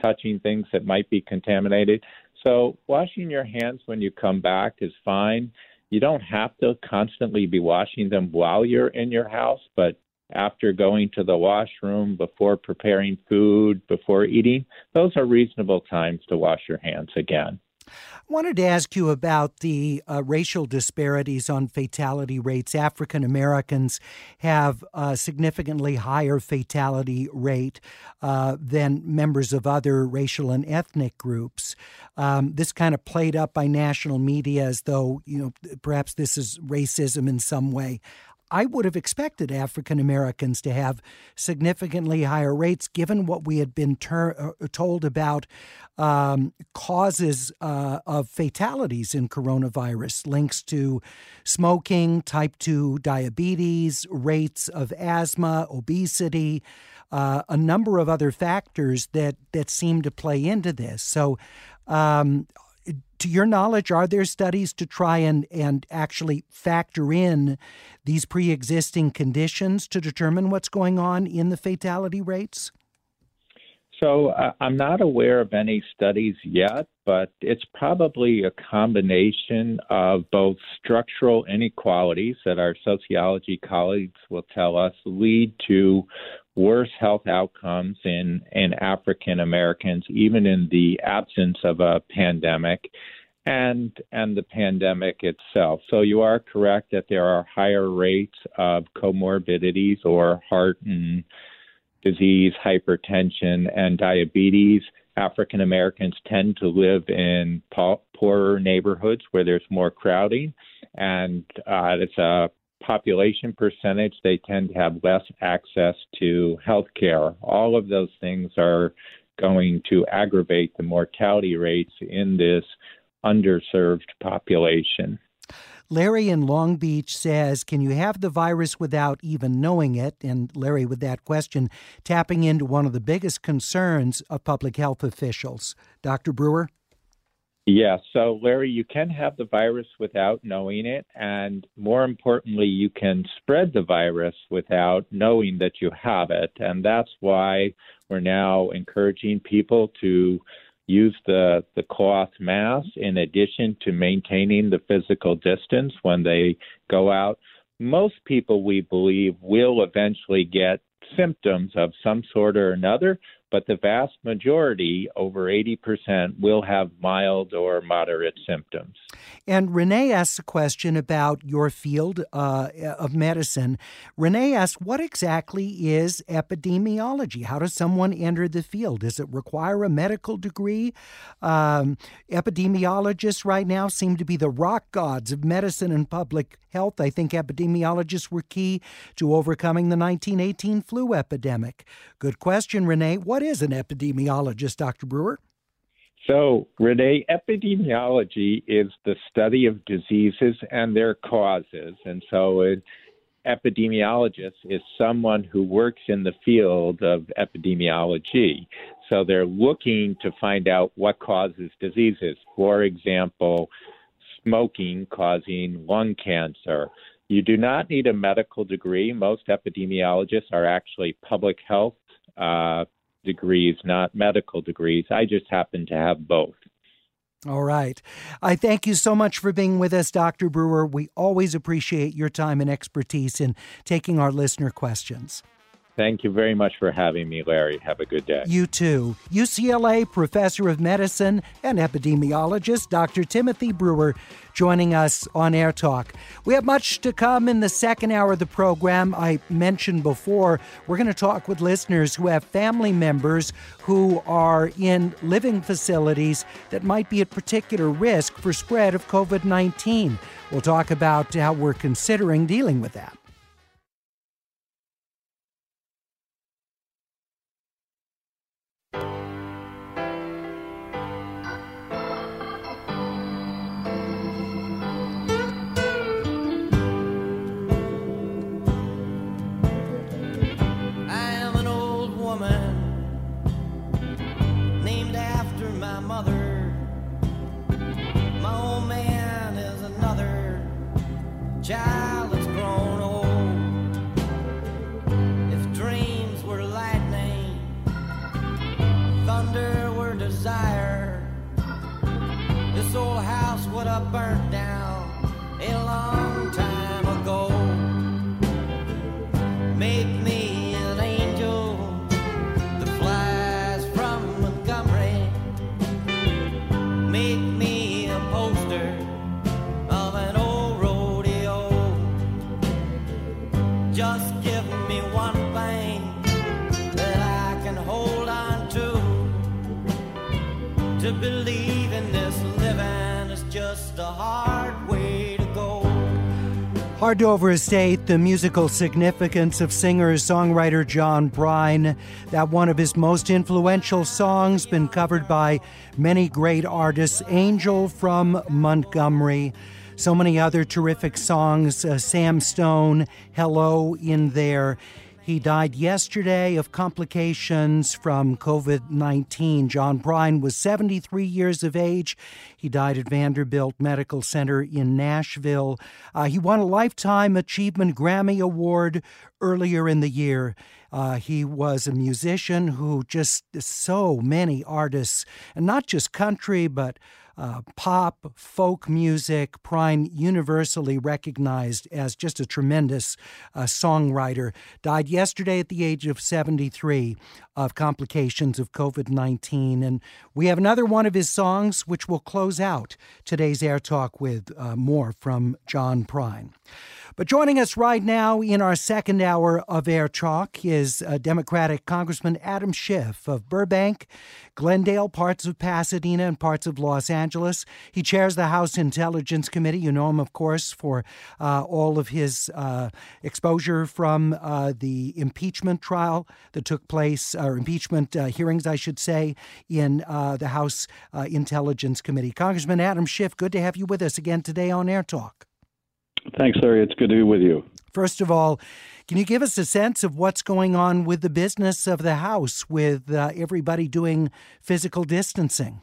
touching things that might be contaminated. So washing your hands when you come back is fine. You don't have to constantly be washing them while you're in your house, but after going to the washroom, before preparing food, before eating, those are reasonable times to wash your hands again. I wanted to ask you about the uh, racial disparities on fatality rates. African Americans have a significantly higher fatality rate uh, than members of other racial and ethnic groups. Um, this kind of played up by national media as though, you know, perhaps this is racism in some way. I would have expected African Americans to have significantly higher rates, given what we had been ter- told about um, causes uh, of fatalities in coronavirus, links to smoking, type two diabetes, rates of asthma, obesity, uh, a number of other factors that, that seem to play into this. So um, to your knowledge, are there studies to try and, and actually factor in these pre-existing conditions to determine what's going on in the fatality rates? So uh, I'm not aware of any studies yet, but it's probably a combination of both structural inequalities that our sociology colleagues will tell us lead to worse health outcomes in, in African Americans, even in the absence of a pandemic, and and the pandemic itself. So you are correct that there are higher rates of comorbidities or heart and disease, hypertension, and diabetes. African Americans tend to live in po- poorer neighborhoods where there's more crowding, and uh, it's a population percentage, they tend to have less access to health care. All of those things are going to aggravate the mortality rates in this underserved population. Larry in Long Beach says, can you have the virus without even knowing it? And Larry, with that question, tapping into one of the biggest concerns of public health officials. Doctor Brewer? Yes. Yeah, so, Larry, you can have the virus without knowing it. And more importantly, you can spread the virus without knowing that you have it. And that's why we're now encouraging people to use the, the cloth mask in addition to maintaining the physical distance when they go out. Most people, we believe, will eventually get symptoms of some sort or another, but the vast majority, over eighty percent, will have mild or moderate symptoms. And Renee asks a question about your field uh, of medicine. Renee asks, what exactly is epidemiology? How does someone enter the field? Does it require a medical degree? Um, epidemiologists right now seem to be the rock gods of medicine and public health. I think epidemiologists were key to overcoming the nineteen eighteen flu epidemic. Good question, Renee. What is an epidemiologist, Doctor Brewer? So, Renee, epidemiology is the study of diseases and their causes. And so an epidemiologist is someone who works in the field of epidemiology. So they're looking to find out what causes diseases. For example, smoking causing lung cancer. You do not need a medical degree. Most epidemiologists are actually public health uh degrees, not medical degrees. I just happen to have both. All right. I thank you so much for being with us, Doctor Brewer. We always appreciate your time and expertise in taking our listener questions. Thank you very much for having me, Larry. Have a good day. You too. U C L A professor of medicine and epidemiologist, Doctor Timothy Brewer, joining us on Air Talk. We have much to come in the second hour of the program. I mentioned before, we're going to talk with listeners who have family members who are in living facilities that might be at particular risk for spread of COVID nineteen. We'll talk about how we're considering dealing with that. Child has grown old. If dreams were lightning, thunder were desire, this old house would have burnt down a long time ago. Make me an angel that flies from Montgomery. Make me a poster of an old. Just give me one thing that I can hold on to. To believe in this living is just a hard way to go. Hard to overstate the musical significance of singer-songwriter John Prine. That one of his most influential songs been covered by many great artists. Angel from Montgomery. So many other terrific songs, uh, Sam Stone, Hello in there. He died yesterday of complications from COVID nineteen. John Prine was seventy-three years of age. He died at Vanderbilt Medical Center in Nashville. Uh, he won a Lifetime Achievement Grammy Award earlier in the year. Uh, he was a musician who just so many artists, and not just country, but Uh, pop, folk music. Prine, universally recognized as just a tremendous uh, songwriter, died yesterday at the age of seventy-three of complications of COVID nineteen. And we have another one of his songs, which will close out today's Air Talk with uh, more from John Prine. But joining us right now in our second hour of Air Talk is uh, Democratic Congressman Adam Schiff of Burbank, Glendale, parts of Pasadena, and parts of Los Angeles. He chairs the House Intelligence Committee. You know him, of course, for uh, all of his uh, exposure from uh, the impeachment trial that took place, or impeachment uh, hearings, I should say, in uh, the House uh, Intelligence Committee. Congressman Adam Schiff, good to have you with us again today on Air Talk. Thanks, Larry. It's good to be with you. First of all, can you give us a sense of what's going on with the business of the House, with uh, everybody doing physical distancing?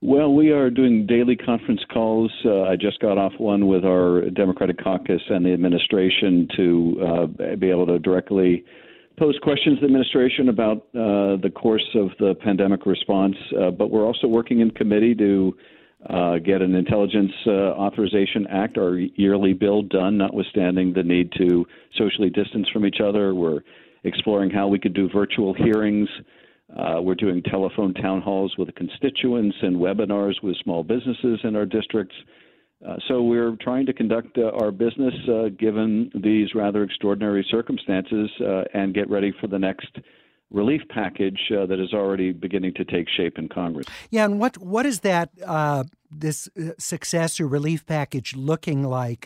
Well, we are doing daily conference calls. Uh, I just got off one with our Democratic caucus and the administration to uh, be able to directly pose questions to the administration about uh, the course of the pandemic response. Uh, but we're also working in committee to Uh, get an Intelligence uh, Authorization Act, our yearly bill, done, notwithstanding the need to socially distance from each other. We're exploring how we could do virtual hearings. Uh, we're doing telephone town halls with constituents and webinars with small businesses in our districts. Uh, so we're trying to conduct uh, our business uh, given these rather extraordinary circumstances uh, and get ready for the next relief package uh, that is already beginning to take shape in Congress. Yeah, and what what is that uh, this success or relief package looking like?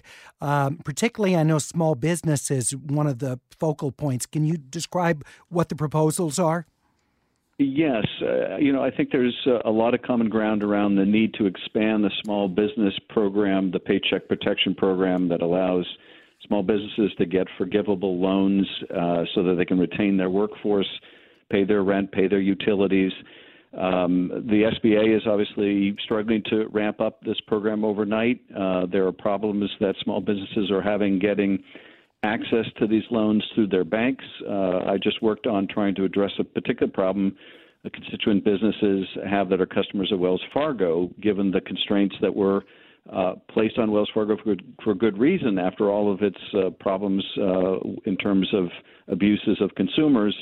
Um, particularly, I know small business is one of the focal points. Can you describe what the proposals are? Yes, uh, you know, I think there's a lot of common ground around the need to expand the small business program, the Paycheck Protection Program that allows small businesses to get forgivable loans uh, so that they can retain their workforce, pay their rent, pay their utilities. Um, the S B A is obviously struggling to ramp up this program overnight. Uh, there are problems that small businesses are having getting access to these loans through their banks. Uh, I just worked on trying to address a particular problem the constituent businesses have that are customers of Wells Fargo, given the constraints that were Uh, placed on Wells Fargo for good, for good reason after all of its uh, problems uh, in terms of abuses of consumers.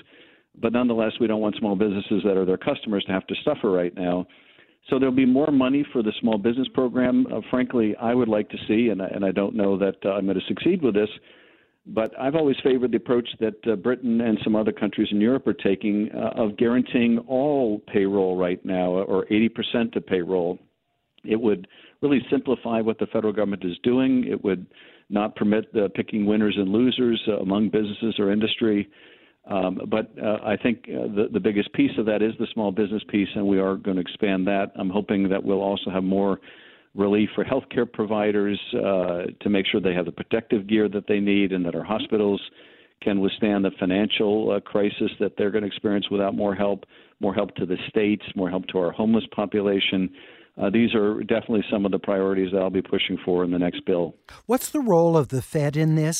But nonetheless, we don't want small businesses that are their customers to have to suffer right now. So there'll be more money for the small business program. Uh, frankly, I would like to see, and I, and I don't know that uh, I'm going to succeed with this, but I've always favored the approach that uh, Britain and some other countries in Europe are taking uh, of guaranteeing all payroll right now, or eighty percent of payroll. It would really simplify what the federal government is doing. It would not permit the picking winners and losers uh, among businesses or industry. Um, but uh, I think uh, the, the biggest piece of that is the small business piece, and we are going to expand that. I'm hoping that we'll also have more relief for healthcare providers uh, to make sure they have the protective gear that they need and that our hospitals can withstand the financial uh, crisis that they're going to experience without more help, more help to the states, more help to our homeless population. Uh, these are definitely some of the priorities that I'll be pushing for in the next bill. What's the role of the Fed in this?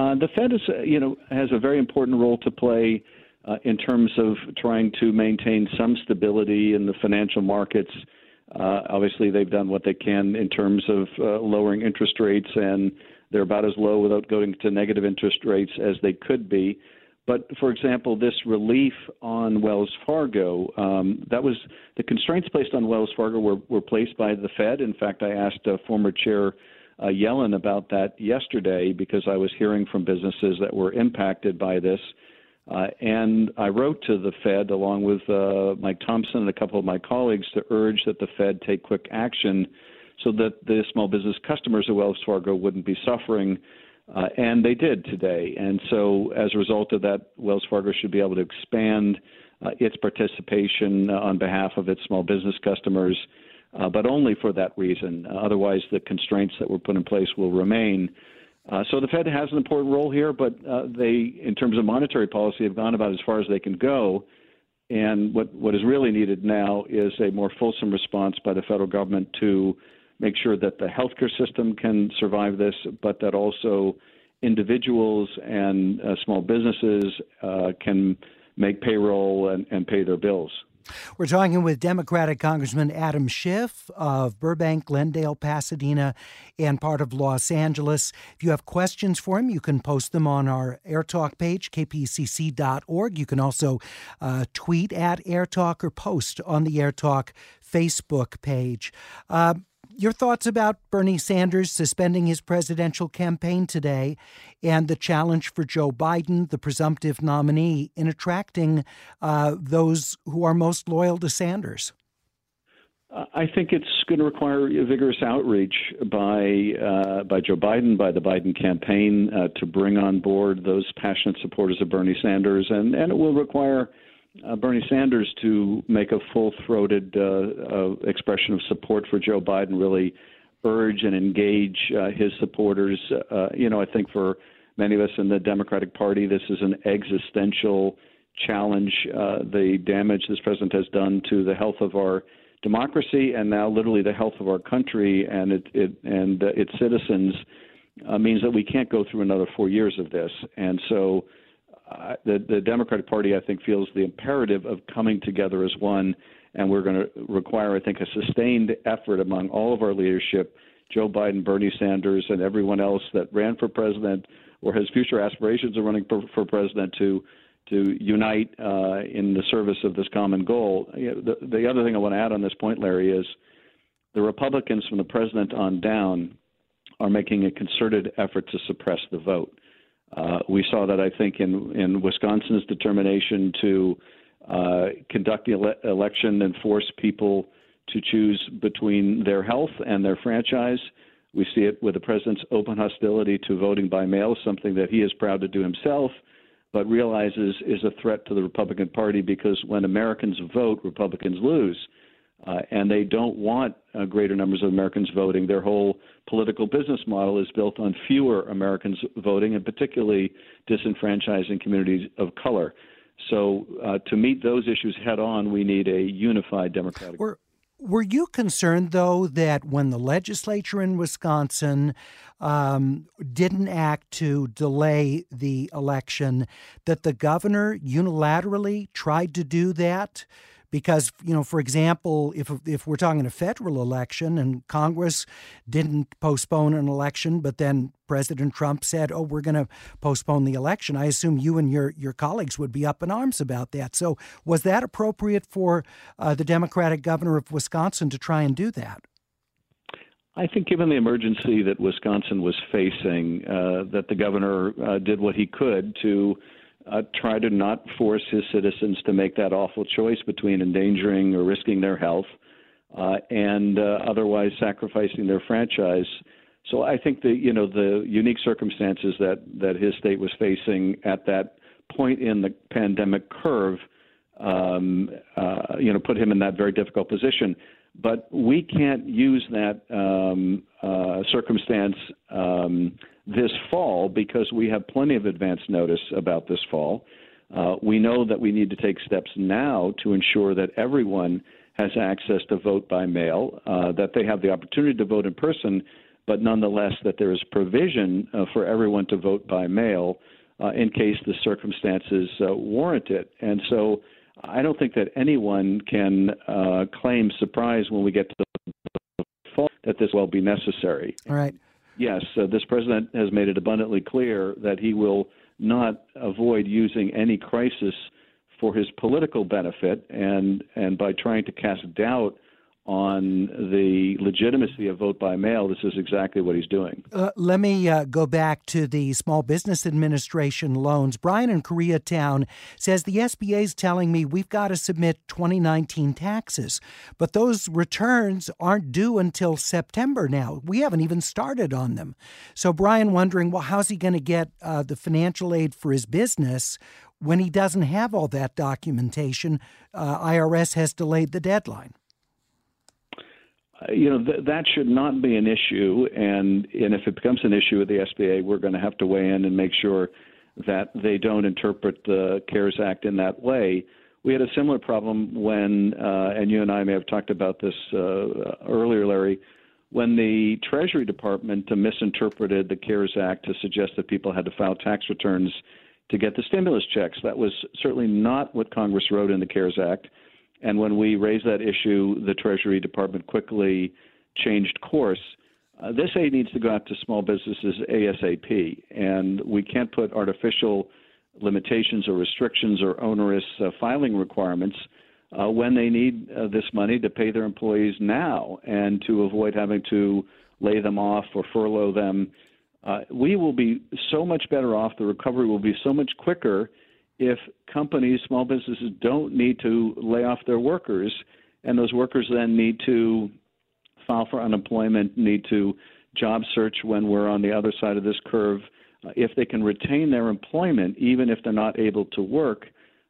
Uh, the Fed is, uh, you know, has a very important role to play uh, in terms of trying to maintain some stability in the financial markets. Uh, obviously, they've done what they can in terms of uh, lowering interest rates, and they're about as low without going to negative interest rates as they could be. But, for example, this relief on Wells Fargo, um, that was the constraints placed on Wells Fargo were, were placed by the Fed. In fact, I asked uh, former Chair uh, Yellen about that yesterday because I was hearing from businesses that were impacted by this. Uh, and I wrote to the Fed, along with uh, Mike Thompson and a couple of my colleagues, to urge that the Fed take quick action so that the small business customers of Wells Fargo wouldn't be suffering. Uh, and they did today. And so as a result of that, Wells Fargo should be able to expand uh, its participation uh, on behalf of its small business customers, uh, but only for that reason. Uh, otherwise, the constraints that were put in place will remain. Uh, so the Fed has an important role here, but uh, they, in terms of monetary policy, have gone about as far as they can go. And what, what is really needed now is a more fulsome response by the federal government to make sure that the healthcare system can survive this, but that also individuals and uh, small businesses uh, can make payroll and, and pay their bills. We're talking with Democratic Congressman Adam Schiff of Burbank, Glendale, Pasadena, and part of Los Angeles. If you have questions for him, you can post them on our AirTalk page, k p c c dot org. You can also uh, tweet at AirTalk or post on the AirTalk Facebook page. Uh, your thoughts about Bernie Sanders suspending his presidential campaign today and the challenge for Joe Biden, the presumptive nominee, in attracting uh, those who are most loyal to Sanders? I think it's going to require a vigorous outreach by uh, by Joe Biden, by the Biden campaign, uh, to bring on board those passionate supporters of Bernie Sanders. And, and it will require Uh, Bernie Sanders to make a full-throated uh, uh, expression of support for Joe Biden, really urge and engage uh, his supporters. Uh, you know, I think for many of us in the Democratic Party, this is an existential challenge. Uh, the damage this president has done to the health of our democracy and now literally the health of our country and, it, it, and uh, its citizens uh, means that we can't go through another four years of this. And so Uh, the, the Democratic Party, I think, feels the imperative of coming together as one, and we're going to require, I think, a sustained effort among all of our leadership, Joe Biden, Bernie Sanders, and everyone else that ran for president or has future aspirations of running for, for president to to unite uh, in the service of this common goal. You know, the, the other thing I want to add on this point, Larry, is the Republicans from the president on down are making a concerted effort to suppress the vote. Uh, we saw that, I think, in, in Wisconsin's determination to uh, conduct the ele- election and force people to choose between their health and their franchise. We see it with the president's open hostility to voting by mail, something that he is proud to do himself, but realizes is a threat to the Republican Party because when Americans vote, Republicans lose. Uh, and they don't want uh, greater numbers of Americans voting. Their whole political business model is built on fewer Americans voting, and particularly disenfranchising communities of color. So uh, to meet those issues head on, we need a unified Democratic Party. Were you concerned, though, that when the legislature in Wisconsin um, didn't act to delay the election, that the governor unilaterally tried to do that? Because, you know, for example, if if we're talking a federal election and Congress didn't postpone an election, but then President Trump said, oh, we're going to postpone the election, I assume you and your, your colleagues would be up in arms about that. So was that appropriate for uh, the Democratic governor of Wisconsin to try and do that? I think given the emergency that Wisconsin was facing, uh, that the governor uh, did what he could to Uh, try to not force his citizens to make that awful choice between endangering or risking their health uh, and uh, otherwise sacrificing their franchise. So I think the you know the unique circumstances that, that his state was facing at that point in the pandemic curve, um, uh, you know, put him in that very difficult position. But we can't use that um, uh, circumstance um, this fall because we have plenty of advance notice about this fall. Uh, we know that we need to take steps now to ensure that everyone has access to vote by mail, uh, that they have the opportunity to vote in person, but nonetheless that there is provision uh, for everyone to vote by mail uh, in case the circumstances uh, warrant it. And so I don't think that anyone can uh, claim surprise when we get to the fall that this will be necessary. All right. Yes, uh, this president has made it abundantly clear that he will not avoid using any crisis for his political benefit, and and by trying to cast doubt on the legitimacy of vote by mail, this is exactly what he's doing. Uh, let me uh, go back to the Small Business Administration loans. Brian in Koreatown says, the S B A is telling me we've got to submit twenty nineteen taxes, but those returns aren't due until September now. We haven't even started on them. So Brian wondering, well, how's he going to get uh, the financial aid for his business when he doesn't have all that documentation? Uh, I R S has delayed the deadline. you know, th- that should not be an issue. And, and if it becomes an issue with the S B A, we're going to have to weigh in and make sure that they don't interpret the CARES Act in that way. We had a similar problem when, uh, and you and I may have talked about this uh, earlier, Larry, when the Treasury Department misinterpreted the CARES Act to suggest that people had to file tax returns to get the stimulus checks. That was certainly not what Congress wrote in the CARES Act. And when we raised that issue, the Treasury Department quickly changed course. Uh, this aid needs to go out to small businesses ASAP, and we can't put artificial limitations or restrictions or onerous uh, filing requirements uh, when they need uh, this money to pay their employees now and to avoid having to lay them off or furlough them. Uh, we will be so much better off. The recovery will be so much quicker if companies, small businesses don't need to lay off their workers, and those workers then need to file for unemployment, need to job search when we're on the other side of this curve. Uh, if they can retain their employment, even if they're not able to work,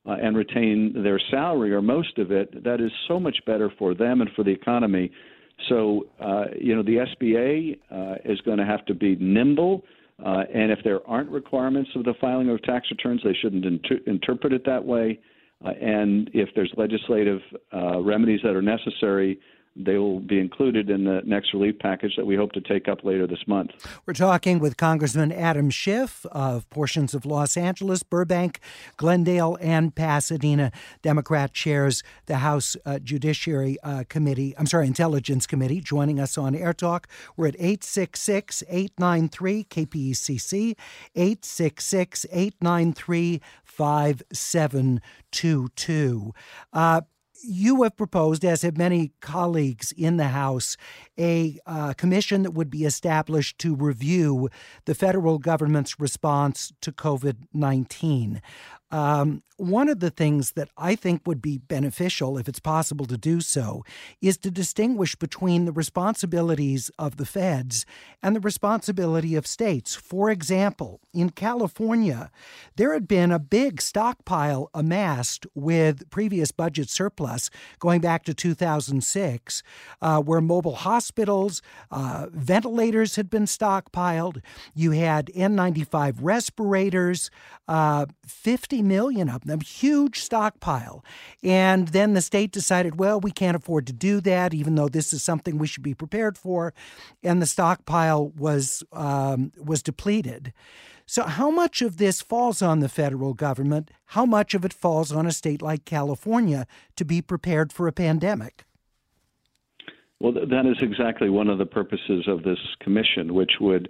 uh, and retain their salary or most of it, that is so much better for them and for the economy. So, uh, you know, the S B A uh, is going to have to be nimble. Uh, and if there aren't requirements of the filing of tax returns, they shouldn't inter- interpret it that way. Uh, and if there's legislative uh, remedies that are necessary, they will be included in the next relief package that we hope to take up later this month. We're talking with Congressman Adam Schiff of portions of Los Angeles, Burbank, Glendale, and Pasadena. Democrat chairs the House uh, Judiciary uh, Committee, I'm sorry, Intelligence Committee, joining us on AirTalk. We're at eight six six, eight nine three, K P E C C, eight six six, eight nine three, five seven two two. Uh, You have proposed, as have many colleagues in the House, a uh, commission that would be established to review the federal government's response to COVID nineteen. Um, one of the things that I think would be beneficial, if it's possible to do so, is to distinguish between the responsibilities of the feds and the responsibility of states. For example, in California, there had been a big stockpile amassed with previous budget surplus going back to two thousand six, uh, where mobile hospitals, uh, ventilators had been stockpiled. You had N ninety-five respirators, uh, fifty million of them, huge stockpile. And then the state decided, well, we can't afford to do that, even though this is something we should be prepared for. And the stockpile was um, was depleted. So how much of this falls on the federal government? How much of it falls on a state like California to be prepared for a pandemic? Well, th- that is exactly one of the purposes of this commission, which would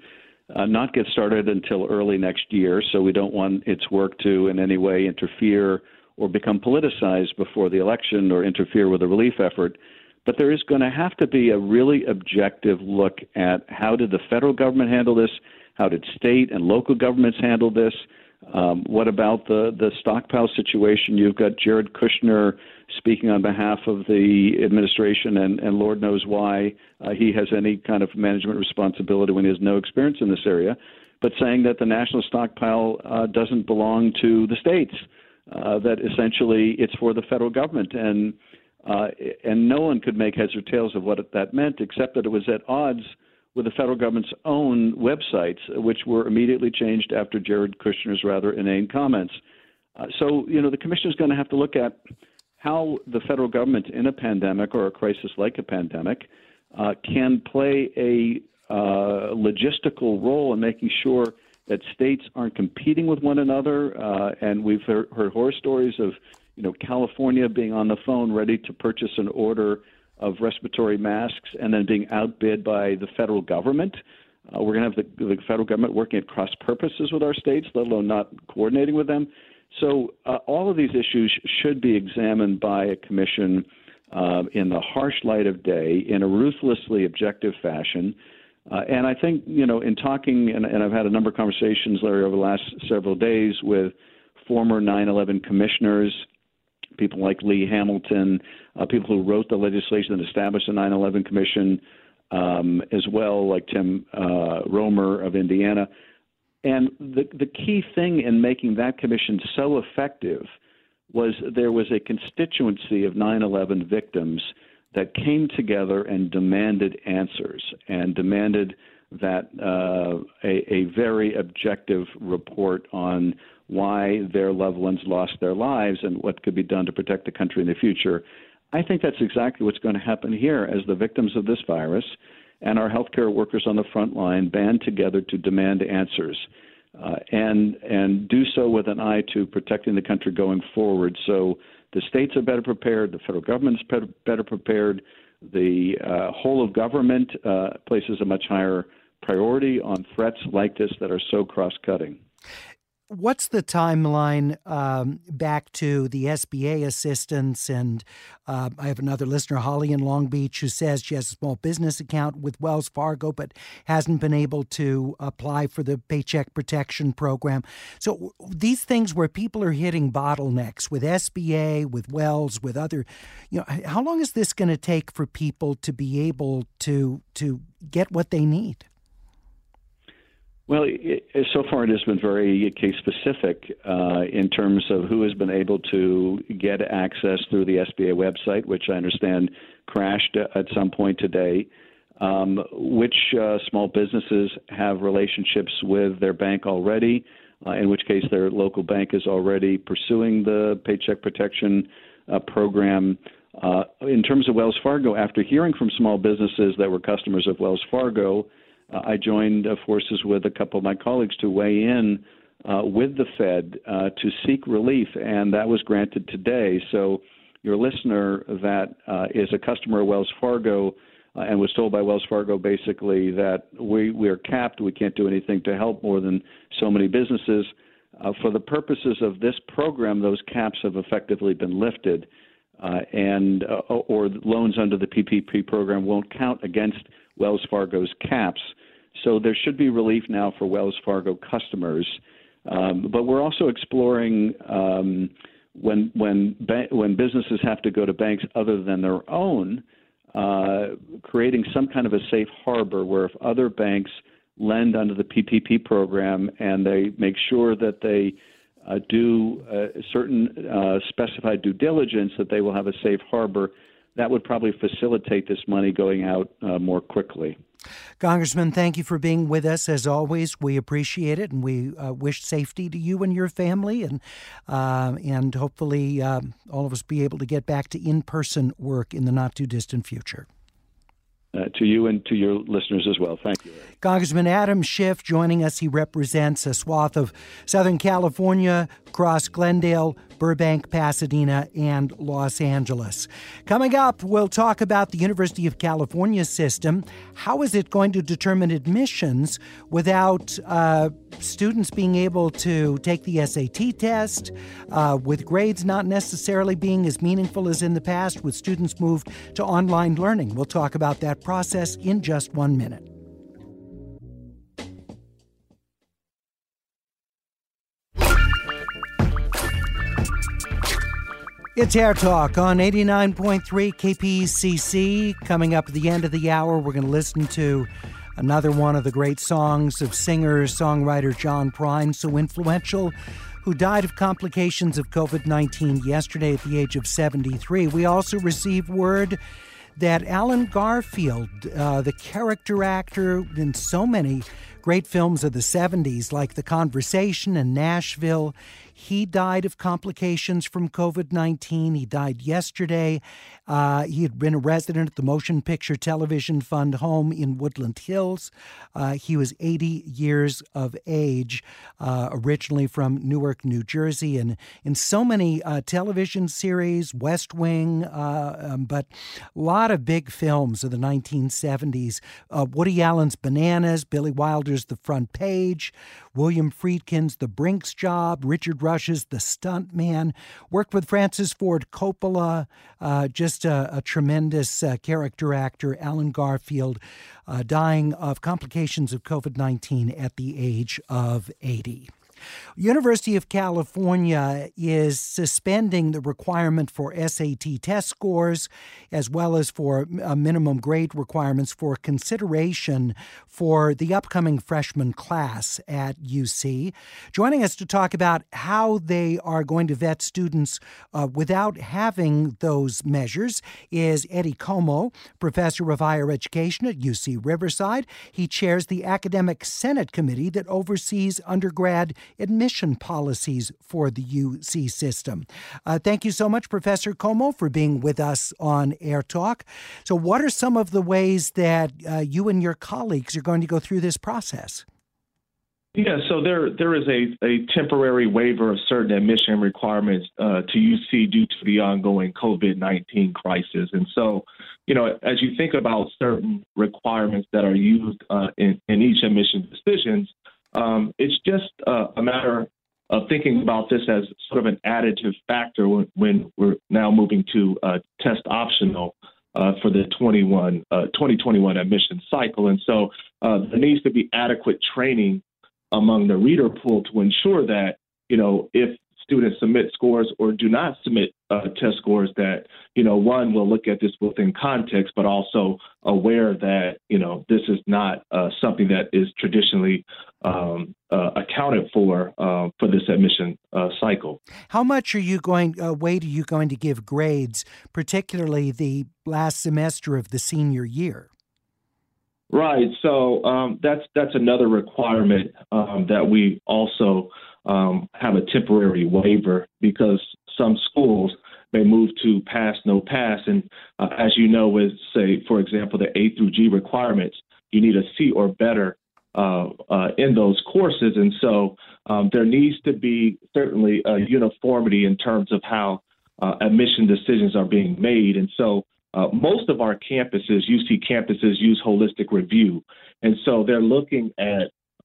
Uh, not get started until early next year, so we don't want its work to in any way interfere or become politicized before the election or interfere with the relief effort. But there is going to have to be a really objective look at how did the federal government handle this, how did state and local governments handle this, um, what about the, the stockpile situation. You've got Jared Kushner speaking on behalf of the administration, and, and Lord knows why uh, he has any kind of management responsibility when he has no experience in this area, but saying that the national stockpile uh, doesn't belong to the states, uh, that essentially it's for the federal government. And uh, and no one could make heads or tails of what that meant, except that it was at odds with the federal government's own websites, which were immediately changed after Jared Kushner's rather inane comments. Uh, so, you know, the commission is going to have to look at how the federal government in a pandemic or a crisis like a pandemic uh, can play a uh, logistical role in making sure that states aren't competing with one another. Uh, and we've heard, heard horror stories of, you know, California being on the phone ready to purchase an order of respiratory masks and then being outbid by the federal government. Uh, we're going to have the, the federal government working at cross purposes with our states, let alone not coordinating with them. So uh, all of these issues should be examined by a commission uh, in the harsh light of day, in a ruthlessly objective fashion. Uh, and I think, you know, in talking, and, and I've had a number of conversations, Larry, over the last several days with former nine eleven commissioners, people like Lee Hamilton, uh, people who wrote the legislation that established the nine eleven commission, um, as well, like Tim uh, Romer of Indiana. And the, the key thing in making that commission so effective was there was a constituency of nine eleven victims that came together and demanded answers and demanded that uh, a, a very objective report on why their loved ones lost their lives and what could be done to protect the country in the future. I think that's exactly what's going to happen here as the victims of this virus and our healthcare workers on the front line band together to demand answers uh, and and do so with an eye to protecting the country going forward. So the states are better prepared. The federal government is better prepared. The uh, whole of government uh, places a much higher priority on threats like this that are so cross-cutting. What's the timeline um, back to the S B A assistance? And uh, I have another listener, Holly in Long Beach, who says she has a small business account with Wells Fargo, but hasn't been able to apply for the Paycheck Protection Program. So these things where people are hitting bottlenecks with S B A, with Wells, with other, you know, how long is this going to take for people to be able to to get what they need? Well, it, so far it has been very case-specific uh, in terms of who has been able to get access through the S B A website, which I understand crashed at some point today, um, which uh, small businesses have relationships with their bank already, uh, in which case their local bank is already pursuing the Paycheck Protection uh, Program. Uh, in terms of Wells Fargo, after hearing from small businesses that were customers of Wells Fargo, Uh, I joined uh, forces with a couple of my colleagues to weigh in uh, with the Fed uh, to seek relief, and that was granted today. So your listener that uh, is a customer of Wells Fargo uh, and was told by Wells Fargo basically that we, we are capped, we can't do anything to help more than so many businesses. Uh, for the purposes of this program, those caps have effectively been lifted, uh, and uh, or loans under the P P P program won't count against Wells Fargo's caps. So there should be relief now for Wells Fargo customers. Um, but we're also exploring um, when when ba- when businesses have to go to banks other than their own, uh, creating some kind of a safe harbor where if other banks lend under the P P P program and they make sure that they uh, do uh, certain uh, specified due diligence, that they will have a safe harbor. That would probably facilitate this money going out uh, more quickly. Congressman, thank you for being with us. As always, we appreciate it, and we uh, wish safety to you and your family, and uh, and hopefully uh, all of us be able to get back to in-person work in the not-too-distant future. Uh, to you and to your listeners as well. Thank you. Congressman Adam Schiff joining us. He represents a swath of Southern California, across Glendale, Burbank, Pasadena, and Los Angeles. Coming up, we'll talk about the University of California system. How is it going to determine admissions without uh, students being able to take the S A T test, uh, with grades not necessarily being as meaningful as in the past, with students moved to online learning? We'll talk about that process in just one minute. It's Air Talk on eighty-nine point three K P C C. Coming up at the end of the hour, we're going to listen to another one of the great songs of singer-songwriter John Prine, so influential, who died of complications of COVID nineteen yesterday at the age of seventy-three. We also received word that Alan Garfield, uh, the character actor in so many great films of the seventies, like The Conversation and Nashville, he died of complications from COVID nineteen. He died yesterday. Uh, he had been a resident at the Motion Picture Television Fund home in Woodland Hills. Uh, he was eighty years of age, uh, originally from Newark, New Jersey, and in so many uh, television series, West Wing, uh, um, but a lot of big films of the nineteen seventies. Uh, Woody Allen's Bananas, Billy Wilder's The Front Page, William Friedkin's The Brinks Job, Richard Rush's The Stunt Man, worked with Francis Ford Coppola, uh, just a, a tremendous uh, character actor, Alan Garfield, uh, dying of complications of COVID nineteen at the age of eighty. University of California is suspending the requirement for S A T test scores as well as for uh, minimum grade requirements for consideration for the upcoming freshman class at U C. Joining us to talk about how they are going to vet students uh, without having those measures is Eddie Como, professor of higher education at U C Riverside. He chairs the Academic Senate Committee that oversees undergrad admission policies for the U C system. Uh, thank you so much, Professor Como, for being with us on Air Talk. So what are some of the ways that uh, you and your colleagues are going to go through this process? Yeah, so there there is a, a temporary waiver of certain admission requirements uh, to U C due to the ongoing COVID nineteen crisis. And so, you know, as you think about certain requirements that are used uh, in, in each admission decisions, um, it's just uh, a matter of thinking about this as sort of an additive factor when, when we're now moving to uh, test optional Uh, for the twenty-one, uh, twenty twenty-one admission cycle. And so uh, there needs to be adequate training among the reader pool to ensure that, you know, if students submit scores or do not submit uh, test scores, that, you know, one, will look at this within context, but also aware that, you know, this is not uh, something that is traditionally um, uh, accounted for uh, for this admission uh, cycle. How much are you going, uh, weight are you going to give grades, particularly the last semester of the senior year? Right. So um, that's that's another requirement um, that we also um, have a temporary waiver, because some schools may move to pass, no pass. And uh, as you know, with, say, for example, the A through G requirements, you need a C or better uh, uh, in those courses. And so um, there needs to be certainly a uniformity in terms of how uh, admission decisions are being made. And so Uh, most of our campuses, U C campuses, use holistic review. And so they're looking at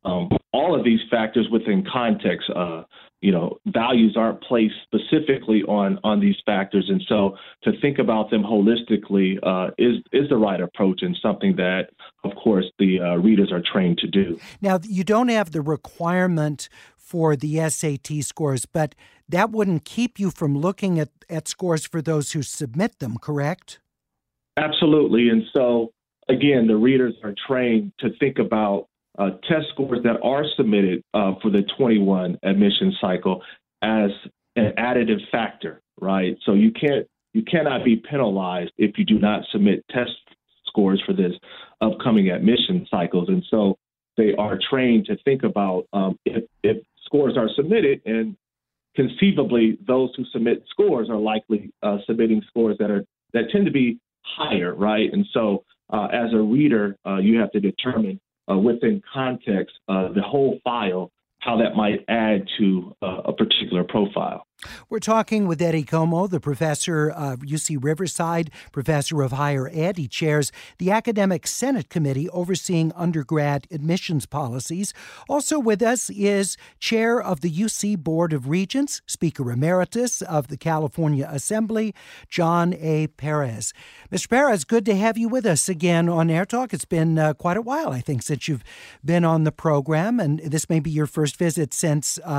um, all of these factors within context. Uh, you know, values aren't placed specifically on on these factors. And so to think about them holistically uh, is, is the right approach, and something that, of course, the uh, readers are trained to do. Now, you don't have the requirement for the S A T scores, but that wouldn't keep you from looking at, at scores for those who submit them, correct? Absolutely. And so, again, the readers are trained to think about uh, test scores that are submitted uh, for the twenty-one admission cycle as an additive factor, right? So you can't you cannot be penalized if you do not submit test scores for this upcoming admission cycles. And so they are trained to think about um, if, if scores are submitted, and conceivably those who submit scores are likely uh, submitting scores that are that tend to be higher, right? And so uh, as a reader, uh, you have to determine uh, within context uh, the whole file, how that might add to uh, a particular profile. We're talking with Eddie Como, the professor of U C Riverside, professor of higher ed. He chairs the Academic Senate Committee overseeing undergrad admissions policies. Also with us is chair of the U C Board of Regents, Speaker Emeritus of the California Assembly, John A. Perez. Mister Perez, good to have you with us again on Air Talk. It's been uh, quite a while, I think, since you've been on the program, and this may be your first visit since uh,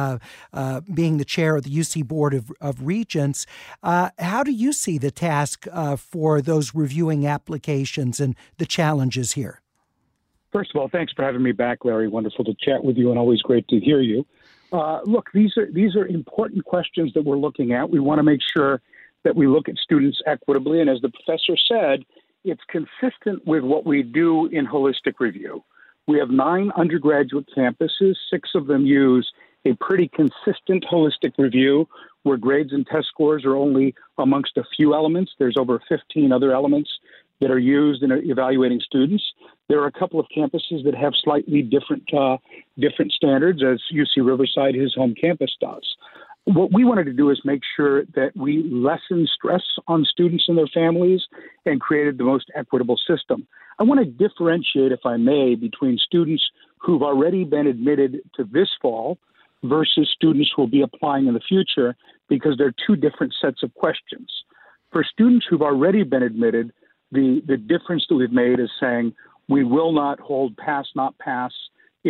uh, being the chair of the U C Board of, of Regents. Uh, how do you see the task uh, for those reviewing applications and the challenges here? First of all, thanks for having me back, Larry. Wonderful to chat with you, and always great to hear you. Uh, look, these are these are important questions that we're looking at. We want to make sure that we look at students equitably, and as the professor said, it's consistent with what we do in holistic review. We have nine undergraduate campuses. Six of them use a pretty consistent holistic review where grades and test scores are only amongst a few elements. There's over fifteen other elements that are used in evaluating students. There are a couple of campuses that have slightly different, uh, different standards, as U C Riverside, his home campus, does. What we wanted to do is make sure that we lessen stress on students and their families and created the most equitable system. I want to differentiate, if I may, between students who've already been admitted to this fall versus students who will be applying in the future, because they're two different sets of questions. For students who've already been admitted, the, the difference that we've made is saying we will not hold pass, not pass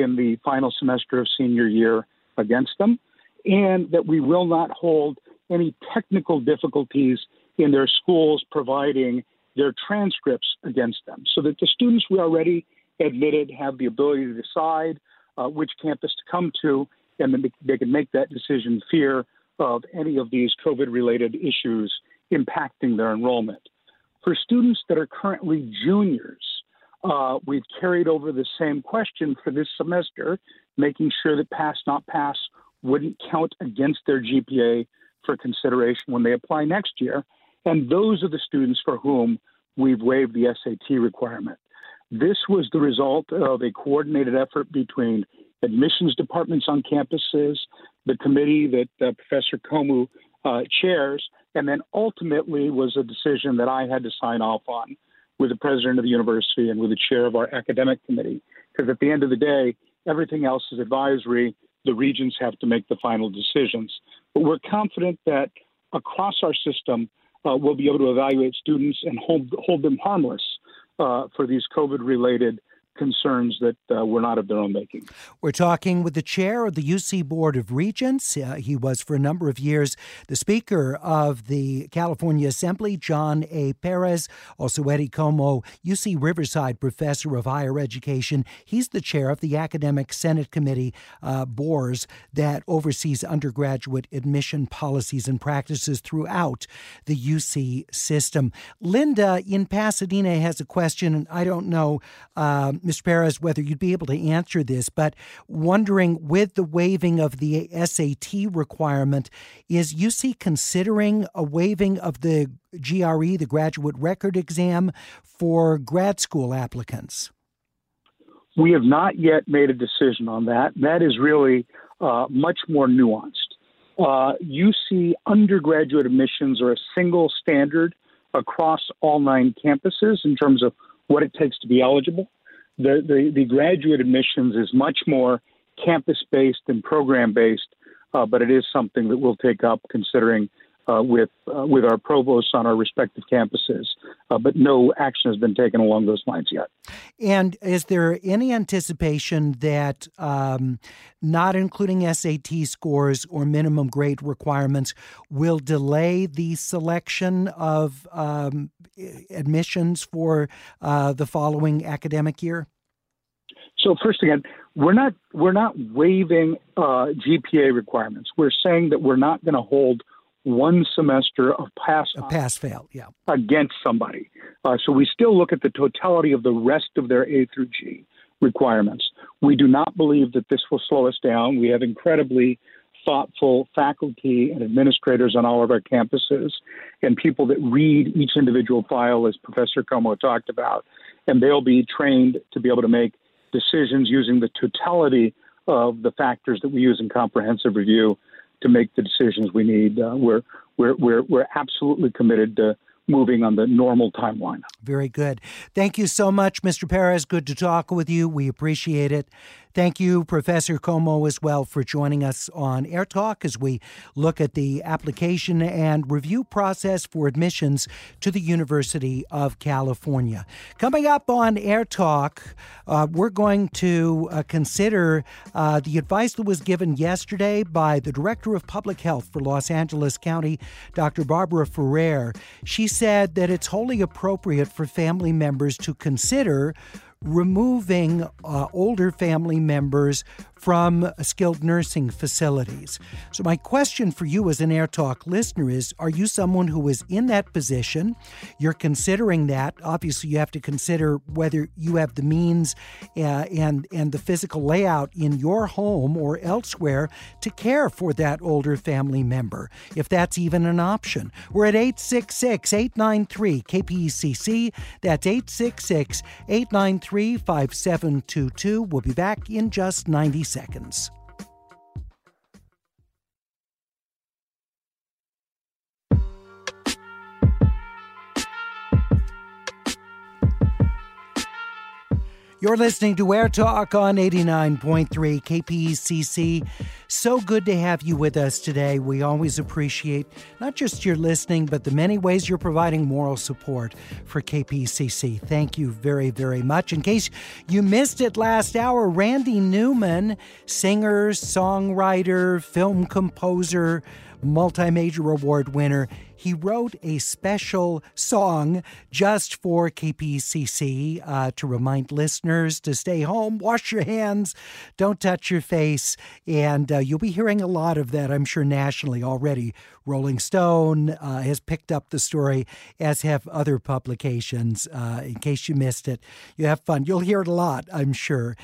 in the final semester of senior year against them, and that we will not hold any technical difficulties in their schools providing their transcripts against them, so that the students we already admitted have the ability to decide uh, which campus to come to, and then they can make that decision fear of any of these COVID-related issues impacting their enrollment. For students that are currently juniors, uh, we've carried over the same question for this semester, making sure that pass, not pass wouldn't count against their G P A for consideration when they apply next year. And those are the students for whom we've waived the S A T requirement. This was the result of a coordinated effort between admissions departments on campuses, the committee that uh, Professor Como uh, chairs, and then ultimately was a decision that I had to sign off on with the president of the university and with the chair of our academic committee. Because at the end of the day, everything else is advisory. The regents have to make the final decisions. But we're confident that across our system, uh, we'll be able to evaluate students and hold, hold them harmless uh, for these COVID-related concerns that uh, were not of their own making. We're talking with the chair of the U C Board of Regents. Uh, he was for a number of years the Speaker of the California Assembly, John A. Perez, also Eddie Como, U C Riverside Professor of Higher Education. He's the chair of the Academic Senate Committee, uh, B O R S, that oversees undergraduate admission policies and practices throughout the U C system. Linda in Pasadena has a question, and I don't know, uh, Mister Perez, whether you'd be able to answer this, but wondering, with the waiving of the S A T requirement, is U C considering a waiving of the G R E, the Graduate Record Exam, for grad school applicants? We have not yet made a decision on that. That is really uh, much more nuanced. Uh, U C undergraduate admissions are a single standard across all nine campuses in terms of what it takes to be eligible. The, the, the graduate admissions is much more campus-based and program-based, uh, but it is something that we'll take up considering uh, with uh, with our provosts on our respective campuses. Uh, but no action has been taken along those lines yet. And is there any anticipation that um, not including S A T scores or minimum grade requirements will delay the selection of um, admissions for uh, the following academic year? So first again, we're not we're not waiving uh, G P A requirements. We're saying that we're not going to hold one semester of pass a pass fail yeah against somebody. Uh, so we still look at the totality of the rest of their A through G requirements. We do not believe that this will slow us down. We have incredibly thoughtful faculty and administrators on all of our campuses and people that read each individual file, as Professor Como talked about, and they'll be trained to be able to make decisions using the totality of the factors that we use in comprehensive review to make the decisions we need. Uh, we're, we're, we're, we're absolutely committed to moving on the normal timeline. Very good. Thank you so much, Mister Perez. Good to talk with you. We appreciate it. Thank you, Professor Como, as well, for joining us on Air Talk as we look at the application and review process for admissions to the University of California. Coming up on Air Talk, uh, we're going to uh, consider uh, the advice that was given yesterday by the Director of Public Health for Los Angeles County, Doctor Barbara Ferrer. She said that it's wholly appropriate for family members to consider removing uh, older family members from skilled nursing facilities. So my question for you as an Air Talk listener is, are you someone who is in that position? You're considering that. Obviously, you have to consider whether you have the means uh, and, and the physical layout in your home or elsewhere to care for that older family member, if that's even an option. We're at eight six six, eight nine three, K P E C C. That's eight six six, eight nine three, K P E C C. three five seven two two. We'll be back in just ninety seconds. You're listening to Air Talk on eighty-nine point three K P E C C. So good to have you with us today. We always appreciate not just your listening, but the many ways you're providing moral support for K P C C. Thank you very, very much. In case you missed it last hour, Randy Newman, singer, songwriter, film composer, multi-major award winner, he wrote a special song just for K P C C uh, to remind listeners to stay home, wash your hands, don't touch your face. And uh, you'll be hearing a lot of that, I'm sure, nationally already. Rolling Stone uh, has picked up the story, as have other publications. Uh, in case you missed it, you have fun. You'll hear it a lot, I'm sure,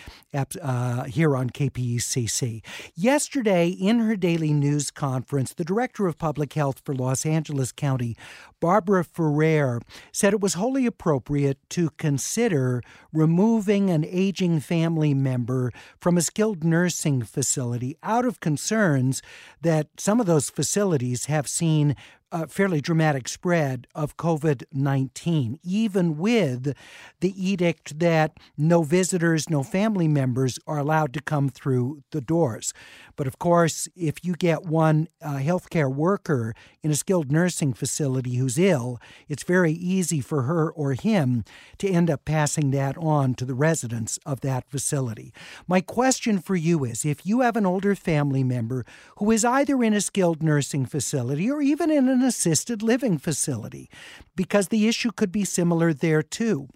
uh, here on K P C C. Yesterday, in her daily news conference, the director of public health for Los Angeles County, Barbara Ferrer, said it was wholly appropriate to consider removing an aging family member from a skilled nursing facility out of concerns that some of those facilities have seen a fairly dramatic spread of COVID nineteen, even with the edict that no visitors, no family members are allowed to come through the doors. But of course, if you get one uh, healthcare worker in a skilled nursing facility who's ill, it's very easy for her or him to end up passing that on to the residents of that facility. My question for you is, if you have an older family member who is either in a skilled nursing facility or even in a an assisted living facility, because the issue could be similar there too.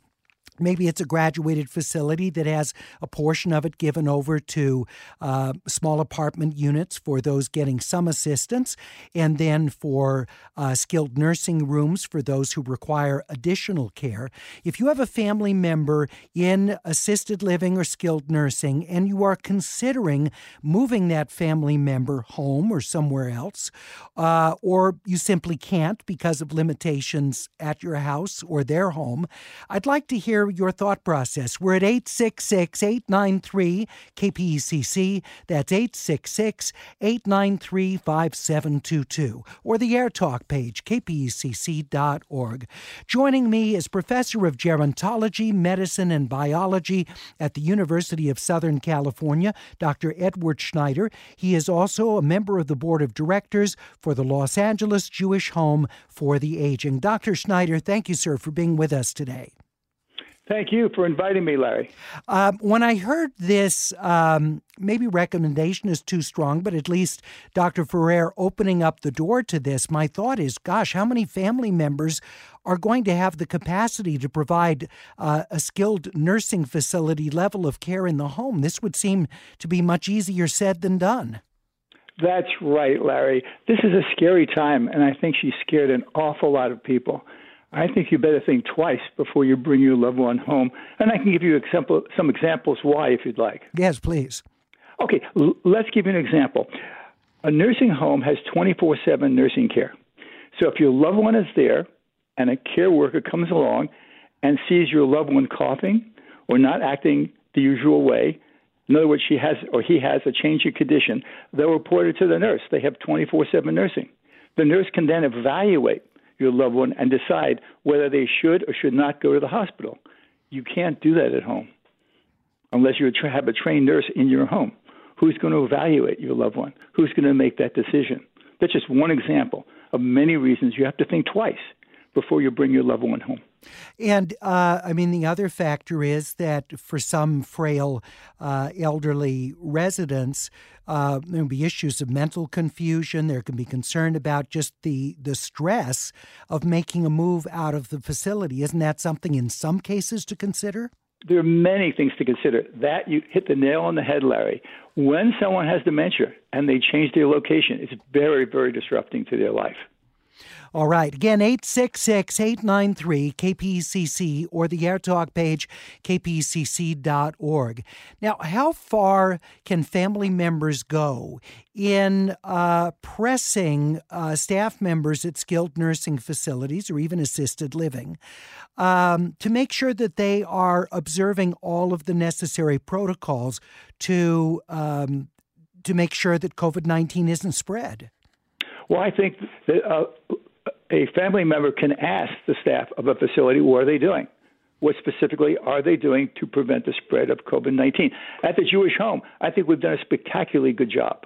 Maybe it's a graduated facility that has a portion of it given over to uh, small apartment units for those getting some assistance, and then for uh, skilled nursing rooms for those who require additional care. If you have a family member in assisted living or skilled nursing and you are considering moving that family member home or somewhere else, uh, or you simply can't because of limitations at your house or their home, I'd like to hear your thought process. We're at eight six six, eight nine three, K P E C C. That's eight six six, eight nine three, five seven two two. Or the AirTalk page, K P E C C dot org. Joining me is Professor of Gerontology, Medicine, and Biology at the University of Southern California, Doctor Edward Schneider. He is also a member of the Board of Directors for the Los Angeles Jewish Home for the Aging. Doctor Schneider, thank you, sir, for being with us today. Thank you for inviting me, Larry. Um, when I heard this, um, maybe recommendation is too strong, but at least Doctor Ferrer opening up the door to this, my thought is, gosh, how many family members are going to have the capacity to provide uh, a skilled nursing facility level of care in the home? This would seem to be much easier said than done. That's right, Larry. This is a scary time, and I think she scared an awful lot of people. I think you better think twice before you bring your loved one home. And I can give you example, some examples why, if you'd like. Yes, please. Okay, l- let's give you an example. A nursing home has twenty-four seven nursing care. So if your loved one is there and a care worker comes along and sees your loved one coughing or not acting the usual way, in other words, she has or he has a change in condition, they'll report it to the nurse. They have twenty-four seven nursing. The nurse can then evaluate your loved one and decide whether they should or should not go to the hospital. You can't do that at home unless you have a trained nurse in your home. Who's going to evaluate your loved one? Who's going to make that decision? That's just one example of many reasons you have to think twice before you bring your loved one home. And, uh, I mean, the other factor is that for some frail uh, elderly residents, uh, there can be issues of mental confusion. There can be concern about just the, the stress of making a move out of the facility. Isn't that something in some cases to consider? There are many things to consider. That you hit the nail on the head, Larry. When someone has dementia and they change their location, it's very, very disrupting to their life. All right. Again, eight six six, eight nine three, K P C C or the AirTalk page, K P C C dot org. Now, how far can family members go in uh, pressing uh, staff members at skilled nursing facilities or even assisted living um, to make sure that they are observing all of the necessary protocols to, um, to make sure that COVID nineteen isn't spread? Well, I think that uh, a family member can ask the staff of a facility, what are they doing? What specifically are they doing to prevent the spread of COVID nineteen? At the Jewish Home, I think we've done a spectacularly good job.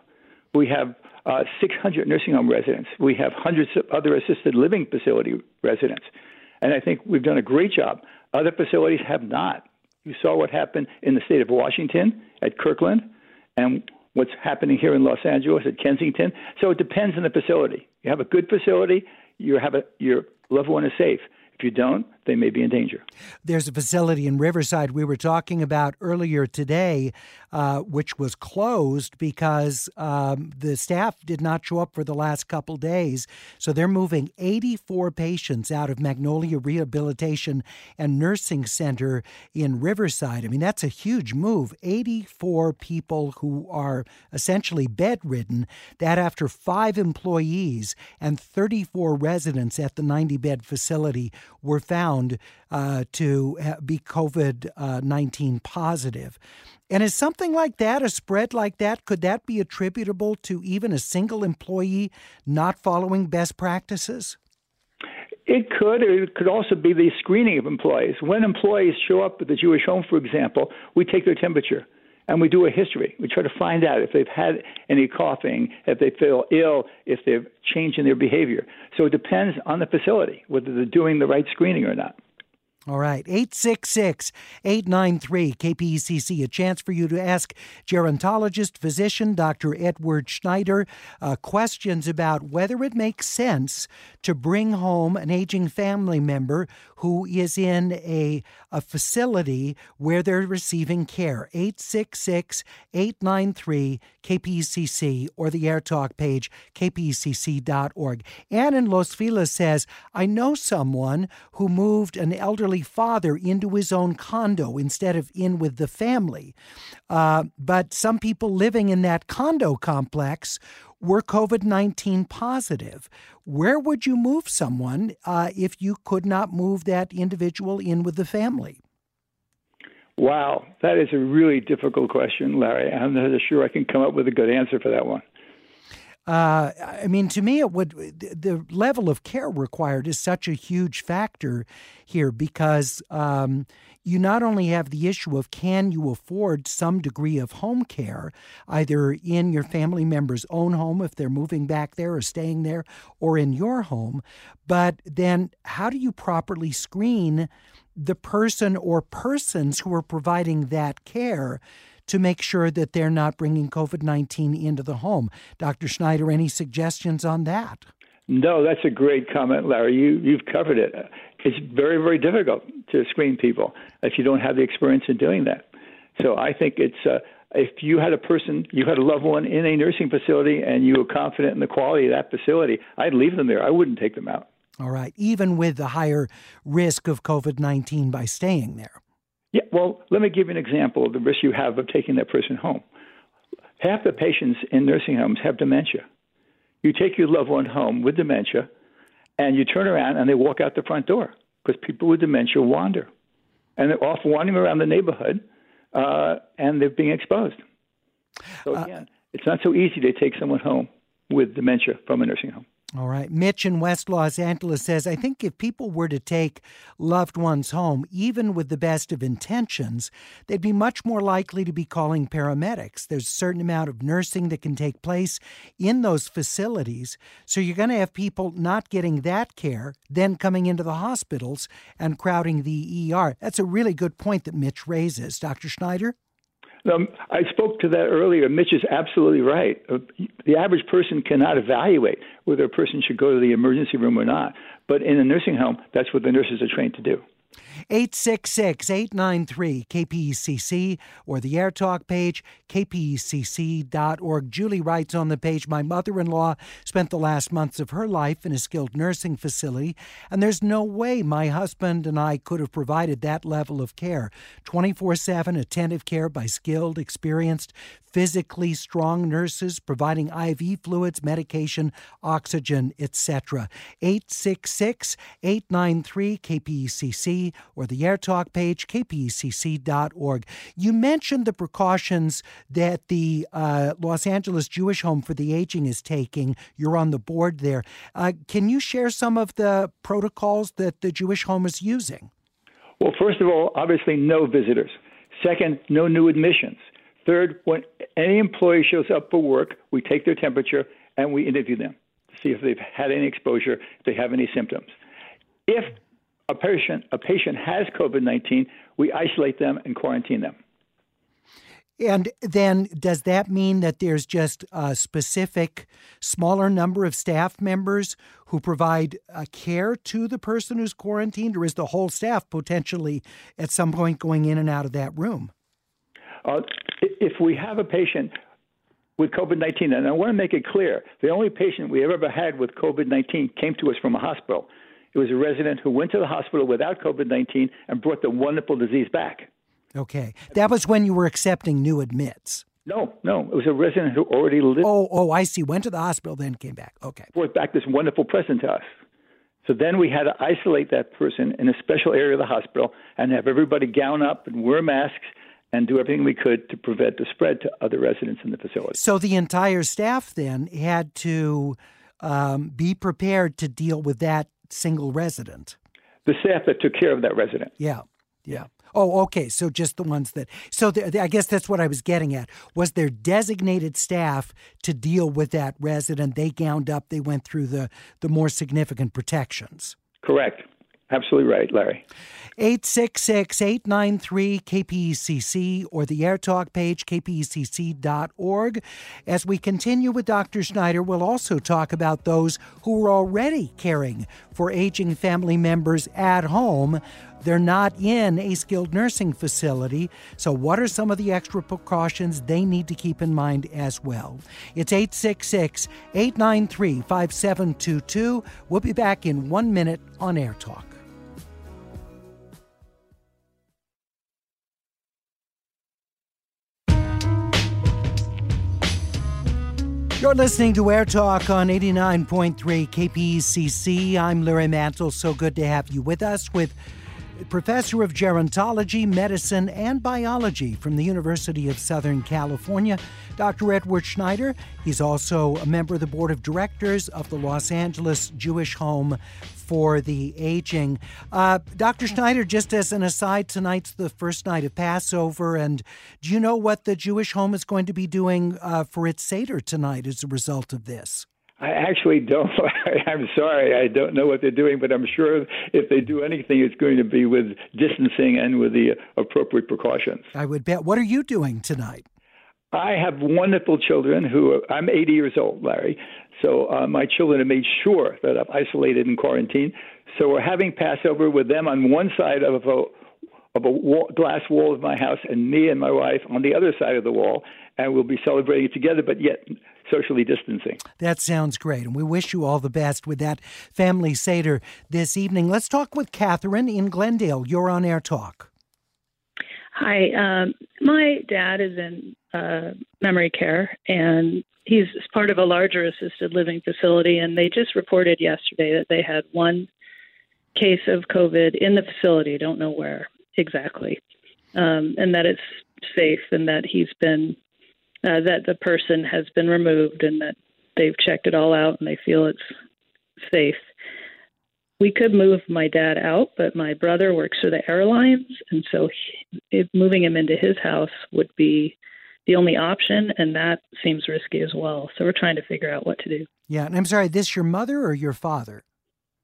We have uh, six hundred nursing home residents. We have hundreds of other assisted living facility residents. And I think we've done a great job. Other facilities have not. You saw what happened in the state of Washington at Kirkland and what's happening here in Los Angeles at Kensington. So it depends on the facility. You have a good facility, you have a, your loved one is safe. If you don't, they may be in danger. There's a facility in Riverside we were talking about earlier today, uh, which was closed because um, the staff did not show up for the last couple days. So they're moving eighty-four patients out of Magnolia Rehabilitation and Nursing Center in Riverside. I mean, that's a huge move. eighty-four people who are essentially bedridden, that after five employees and thirty-four residents at the ninety-bed facility were found uh, to be COVID nineteen uh, positive. And is something like that, a spread like that, could that be attributable to even a single employee not following best practices? It could. It could also be the screening of employees. When employees show up at the Jewish Home, for example, we take their temperature and we do a history. We try to find out if they've had any coughing, if they feel ill, if they've changed in their behavior. So it depends on the facility, whether they're doing the right screening or not. All right, eight six six, eight nine three, K P E C C, a chance for you to ask gerontologist, physician, Doctor Edward Schneider, uh, questions about whether it makes sense to bring home an aging family member who is in a, a facility where they're receiving care. eight six six, eight nine three, K P E C C or the AirTalk page, K P E C C dot org. Ann in Los Feliz says, I know someone who moved an elderly father into his own condo instead of in with the family. Uh, but some people living in that condo complex were COVID nineteen positive. Where would you move someone uh, if you could not move that individual in with the family? Wow, that is a really difficult question, Larry. I'm not sure I can come up with a good answer for that one. Uh, I mean, to me, it would the level of care required is such a huge factor here because um, you not only have the issue of can you afford some degree of home care, either in your family member's own home if they're moving back there or staying there or in your home, but then how do you properly screen the person or persons who are providing that care to make sure that they're not bringing COVID nineteen into the home? Doctor Schneider, any suggestions on that? No, that's a great comment, Larry. You, you've covered it. It's very, very difficult to screen people if you don't have the experience in doing that. So I think it's uh, if you had a person, you had a loved one in a nursing facility and you were confident in the quality of that facility, I'd leave them there. I wouldn't take them out. All right, even with the higher risk of COVID nineteen by staying there. Yeah, well, let me give you an example of the risk you have of taking that person home. Half the patients in nursing homes have dementia. You take your loved one home with dementia, and you turn around and they walk out the front door because people with dementia wander. And they're off wandering around the neighborhood, uh, and they're being exposed. So again, uh, it's not so easy to take someone home with dementia from a nursing home. All right. Mitch in West Los Angeles says, I think if people were to take loved ones home, even with the best of intentions, they'd be much more likely to be calling paramedics. There's a certain amount of nursing that can take place in those facilities. So you're going to have people not getting that care, then coming into the hospitals and crowding the E R. That's a really good point that Mitch raises. Doctor Schneider? Um, I spoke to that earlier. Mitch is absolutely right. The average person cannot evaluate whether a person should go to the emergency room or not. But in a nursing home, that's what the nurses are trained to do. eight six six, eight nine three, K P E C C or the AirTalk page, K P E C C dot org. Julie writes on the page, my mother-in-law spent the last months of her life in a skilled nursing facility, and there's no way my husband and I could have provided that level of care. twenty-four seven attentive care by skilled, experienced, physically strong nurses providing I V fluids, medication, oxygen, et cetera. eight six six, eight nine three, K P E C C or the AirTalk page, K P E C C dot org. You mentioned the precautions that the uh, Los Angeles Jewish Home for the Aging is taking. You're on the board there. Uh, can you share some of the protocols that the Jewish Home is using? Well, first of all, obviously no visitors. Second, no new admissions. Third, when any employee shows up for work, we take their temperature and we interview them to see if they've had any exposure, if they have any symptoms. If a patient, a patient has COVID nineteen, we isolate them and quarantine them. And then does that mean that there's just a specific smaller number of staff members who provide a care to the person who's quarantined, or is the whole staff potentially at some point going in and out of that room? Uh, if we have a patient with COVID nineteen, and I want to make it clear, the only patient we have ever had with COVID nineteen came to us from a hospital. It was a resident who went to the hospital without COVID nineteen and brought the wonderful disease back. Okay. That was when you were accepting new admits. No, no. It was a resident who already lived. Oh, oh, I see. Went to the hospital, then came back. Okay. Brought back this wonderful present to us. So then we had to isolate that person in a special area of the hospital and have everybody gown up and wear masks and do everything we could to prevent the spread to other residents in the facility. So the entire staff then had to um, be prepared to deal with that single resident. The staff that took care of that resident. Yeah, yeah. Oh, okay. So just the ones that. So the, I guess that's what I was getting at. Was there designated staff to deal with that resident? They gowned up. They went through the the more significant protections. Correct. Absolutely right, Larry. eight six six, eight nine three, K P E C C or the AirTalk page, K P E C C dot org. As we continue with Doctor Schneider, we'll also talk about those who are already caring for aging family members at home. They're not in a skilled nursing facility, so what are some of the extra precautions they need to keep in mind as well? It's eight six six, eight nine three, five seven two two. We'll be back in one minute on AirTalk. You're listening to Air Talk on eighty-nine point three K P E C C. I'm Larry Mantle. So good to have you with us with Professor of Gerontology, Medicine, and Biology from the University of Southern California, Doctor Edward Schneider. He's also a member of the Board of Directors of the Los Angeles Jewish Home for the Aging. Uh, Doctor Schneider, just as an aside, tonight's the first night of Passover, and do you know what the Jewish Home is going to be doing uh, for its Seder tonight as a result of this? I actually don't. I'm sorry. I don't know what they're doing, but I'm sure if they do anything, it's going to be with distancing and with the appropriate precautions. I would bet. What are you doing tonight? I have wonderful children who are, I'm eighty years old, Larry. So uh, my children have made sure that I've isolated and quarantined. So we're having Passover with them on one side of a of a wall, glass wall of my house, and me and my wife on the other side of the wall, and we'll be celebrating it together, but yet socially distancing. That sounds great, and we wish you all the best with that family Seder this evening. Let's talk with Catherine in Glendale. You're on Air Talk. Hi. Um, my dad is in uh, memory care, and he's part of a larger assisted living facility, and they just reported yesterday that they had one case of COVID in the facility, don't know where exactly, um, and that it's safe, and that he's been uh, that the person has been removed, and that they've checked it all out, and they feel it's safe. We could move my dad out, but my brother works for the airlines, and so he, if moving him into his house would be the only option, and that seems risky as well. So we're trying to figure out what to do. Yeah, and I'm sorry, this your mother or your father?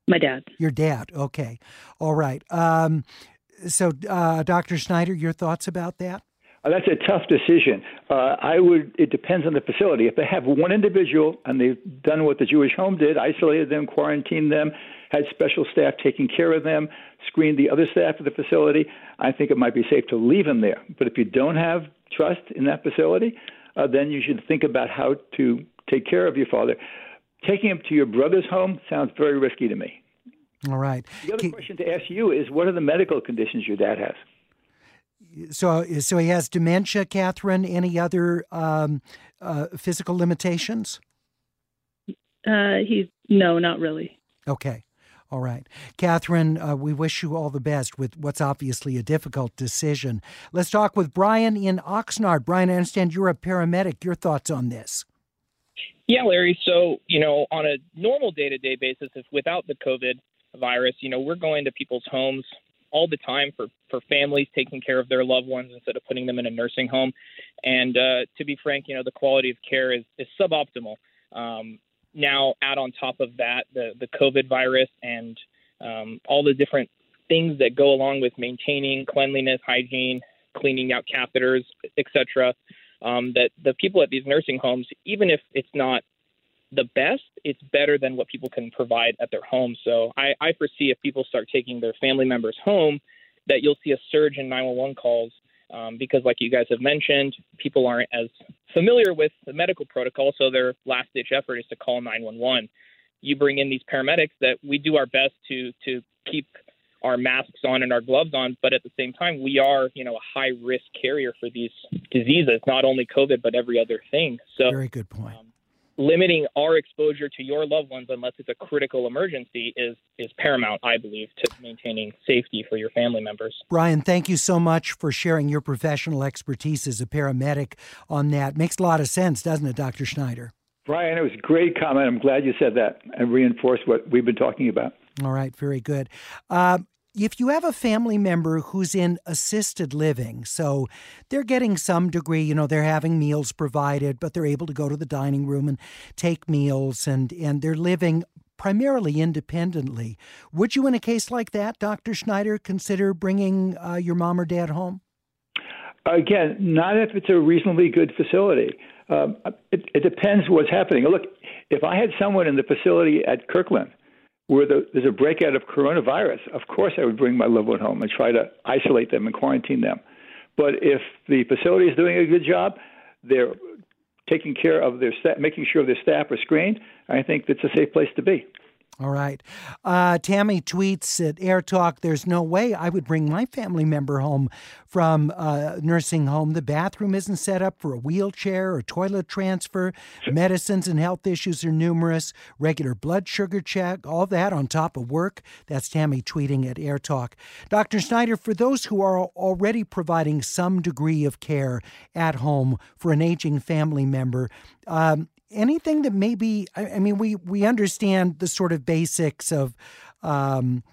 My dad. Your dad. Okay, all right. Um, So, uh, Doctor Schneider, your thoughts about that? Uh, that's a tough decision. Uh, I would. It depends on the facility. If they have one individual and they've done what the Jewish Home did, isolated them, quarantined them, had special staff taking care of them, screened the other staff of the facility, I think it might be safe to leave them there. But if you don't have trust in that facility, uh, then you should think about how to take care of your father. Taking him to your brother's home sounds very risky to me. All right. The other question to ask you is, what are the medical conditions your dad has? So so he has dementia, Catherine. Any other um, uh, physical limitations? Uh, he no, not really. Okay. All right. Catherine, uh, we wish you all the best with what's obviously a difficult decision. Let's talk with Brian in Oxnard. Brian, I understand you're a paramedic. Your thoughts on this? Yeah, Larry. So, you know, on a normal day-to-day basis, if without the COVID virus, you know, we're going to people's homes all the time for, for families taking care of their loved ones instead of putting them in a nursing home. And uh, to be frank, you know, the quality of care is, is suboptimal. Um, now, add on top of that, the, the COVID virus and um, all the different things that go along with maintaining cleanliness, hygiene, cleaning out catheters, et cetera, um, that the people at these nursing homes, even if it's not the best, it's better than what people can provide at their home. So I, I foresee if people start taking their family members home, that you'll see a surge in nine one one calls um, because, like you guys have mentioned, people aren't as familiar with the medical protocol, so their last-ditch effort is to call nine one one. You bring in these paramedics that we do our best to to keep our masks on and our gloves on, but at the same time, we are, you know, a high-risk carrier for these diseases, not only COVID, but every other thing. So very good point. Um, Limiting our exposure to your loved ones, unless it's a critical emergency, is is paramount, I believe, to maintaining safety for your family members. Brian, thank you so much for sharing your professional expertise as a paramedic on that. Makes a lot of sense, doesn't it, Doctor Schneider? Brian, it was a great comment. I'm glad you said that and reinforced what we've been talking about. All right, very good. Uh, If you have a family member who's in assisted living, so they're getting some degree, you know, they're having meals provided, but they're able to go to the dining room and take meals, and, and they're living primarily independently. Would you, in a case like that, Doctor Schneider, consider bringing uh, your mom or dad home? Again, not if it's a reasonably good facility. Um, it, it depends what's happening. Look, if I had someone in the facility at Kirkland where the, there's a breakout of coronavirus, of course I would bring my loved one home and try to isolate them and quarantine them. But if the facility is doing a good job, they're taking care of their staff, making sure their staff are screened, I think that's a safe place to be. All right. Uh, Tammy tweets at AirTalk, there's no way I would bring my family member home from a nursing home. The bathroom isn't set up for a wheelchair or toilet transfer. Medicines and health issues are numerous. Regular blood sugar check, all that on top of work. That's Tammy tweeting at AirTalk. Doctor Schneider, for those who are already providing some degree of care at home for an aging family member, um, anything that maybe, I mean, we, we understand the sort of basics of, um,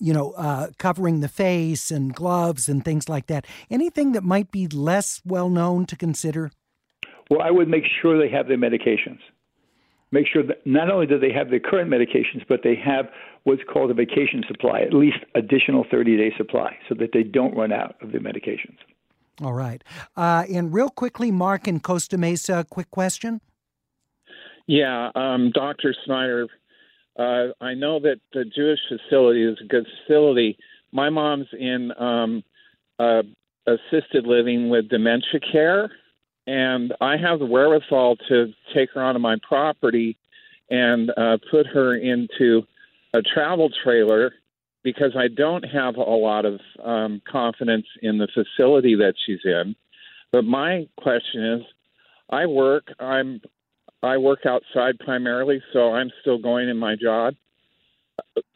you know, uh, covering the face and gloves and things like that. Anything that might be less well known to consider? Well, I would make sure they have their medications. Make sure that not only do they have their current medications, but they have what's called a vacation supply, at least additional thirty-day supply, so that they don't run out of their medications. All right. Uh, and real quickly, Mark in Costa Mesa, quick question. Yeah, um, Doctor Snyder, uh, I know that the Jewish facility is a good facility. My mom's in um, uh, assisted living with dementia care, and I have the wherewithal to take her onto my property and uh, put her into a travel trailer because I don't have a lot of um, confidence in the facility that she's in. But my question is, I work, I'm... I work outside primarily, so I'm still going in my job.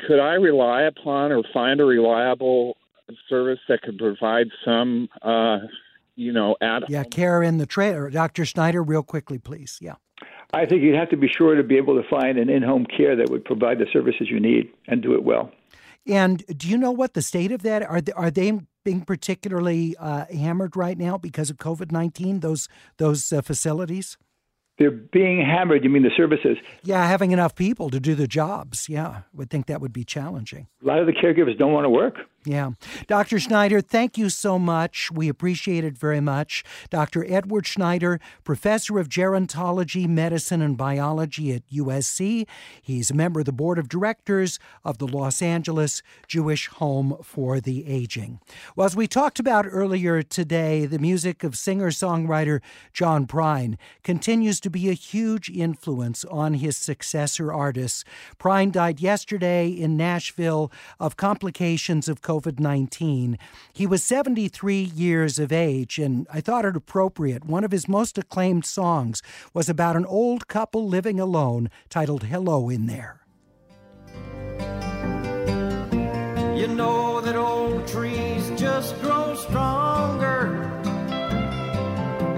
Could I rely upon or find a reliable service that could provide some, uh, you know, at yeah, care in the trailer? Doctor Schneider, real quickly, please. Yeah. I think you'd have to be sure to be able to find an in-home care that would provide the services you need and do it well. And do you know what the state of that? Are they, are they being particularly uh, hammered right now because of COVID nineteen, those, those uh, facilities? They're being hammered. You mean the services? Yeah, having enough people to do the jobs. Yeah, I would think that would be challenging. A lot of the caregivers don't want to work. Yeah. Doctor Schneider, thank you so much. We appreciate it very much. Doctor Edward Schneider, professor of gerontology, medicine, and biology at U S C. He's a member of the board of directors of the Los Angeles Jewish Home for the Aging. Well, as we talked about earlier today, the music of singer-songwriter John Prine continues to be a huge influence on his successor artists. Prine died yesterday in Nashville of complications of COVID nineteen. COVID nineteen. He was seventy-three years of age, and I thought it appropriate. One of his most acclaimed songs was about an old couple living alone titled Hello in There. You know that old trees just grow stronger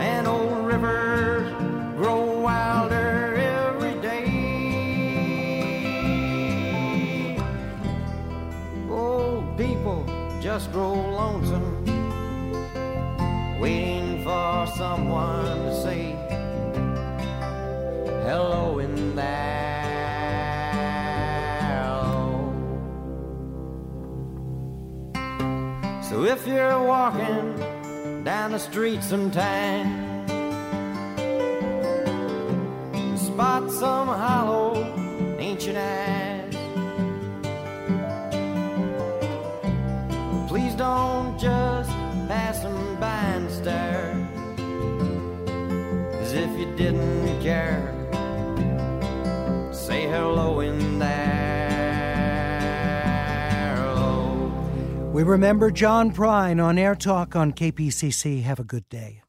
and old rivers grow wilder every day. Oh, people grow lonesome, waiting for someone to say hello in there. So if you're walking down the street sometime, spot some hollow ancient eyes, please don't just pass them by and stare as if you didn't care. Say hello in there. Hello. We remember John Prine on AirTalk on K P C C. Have a good day.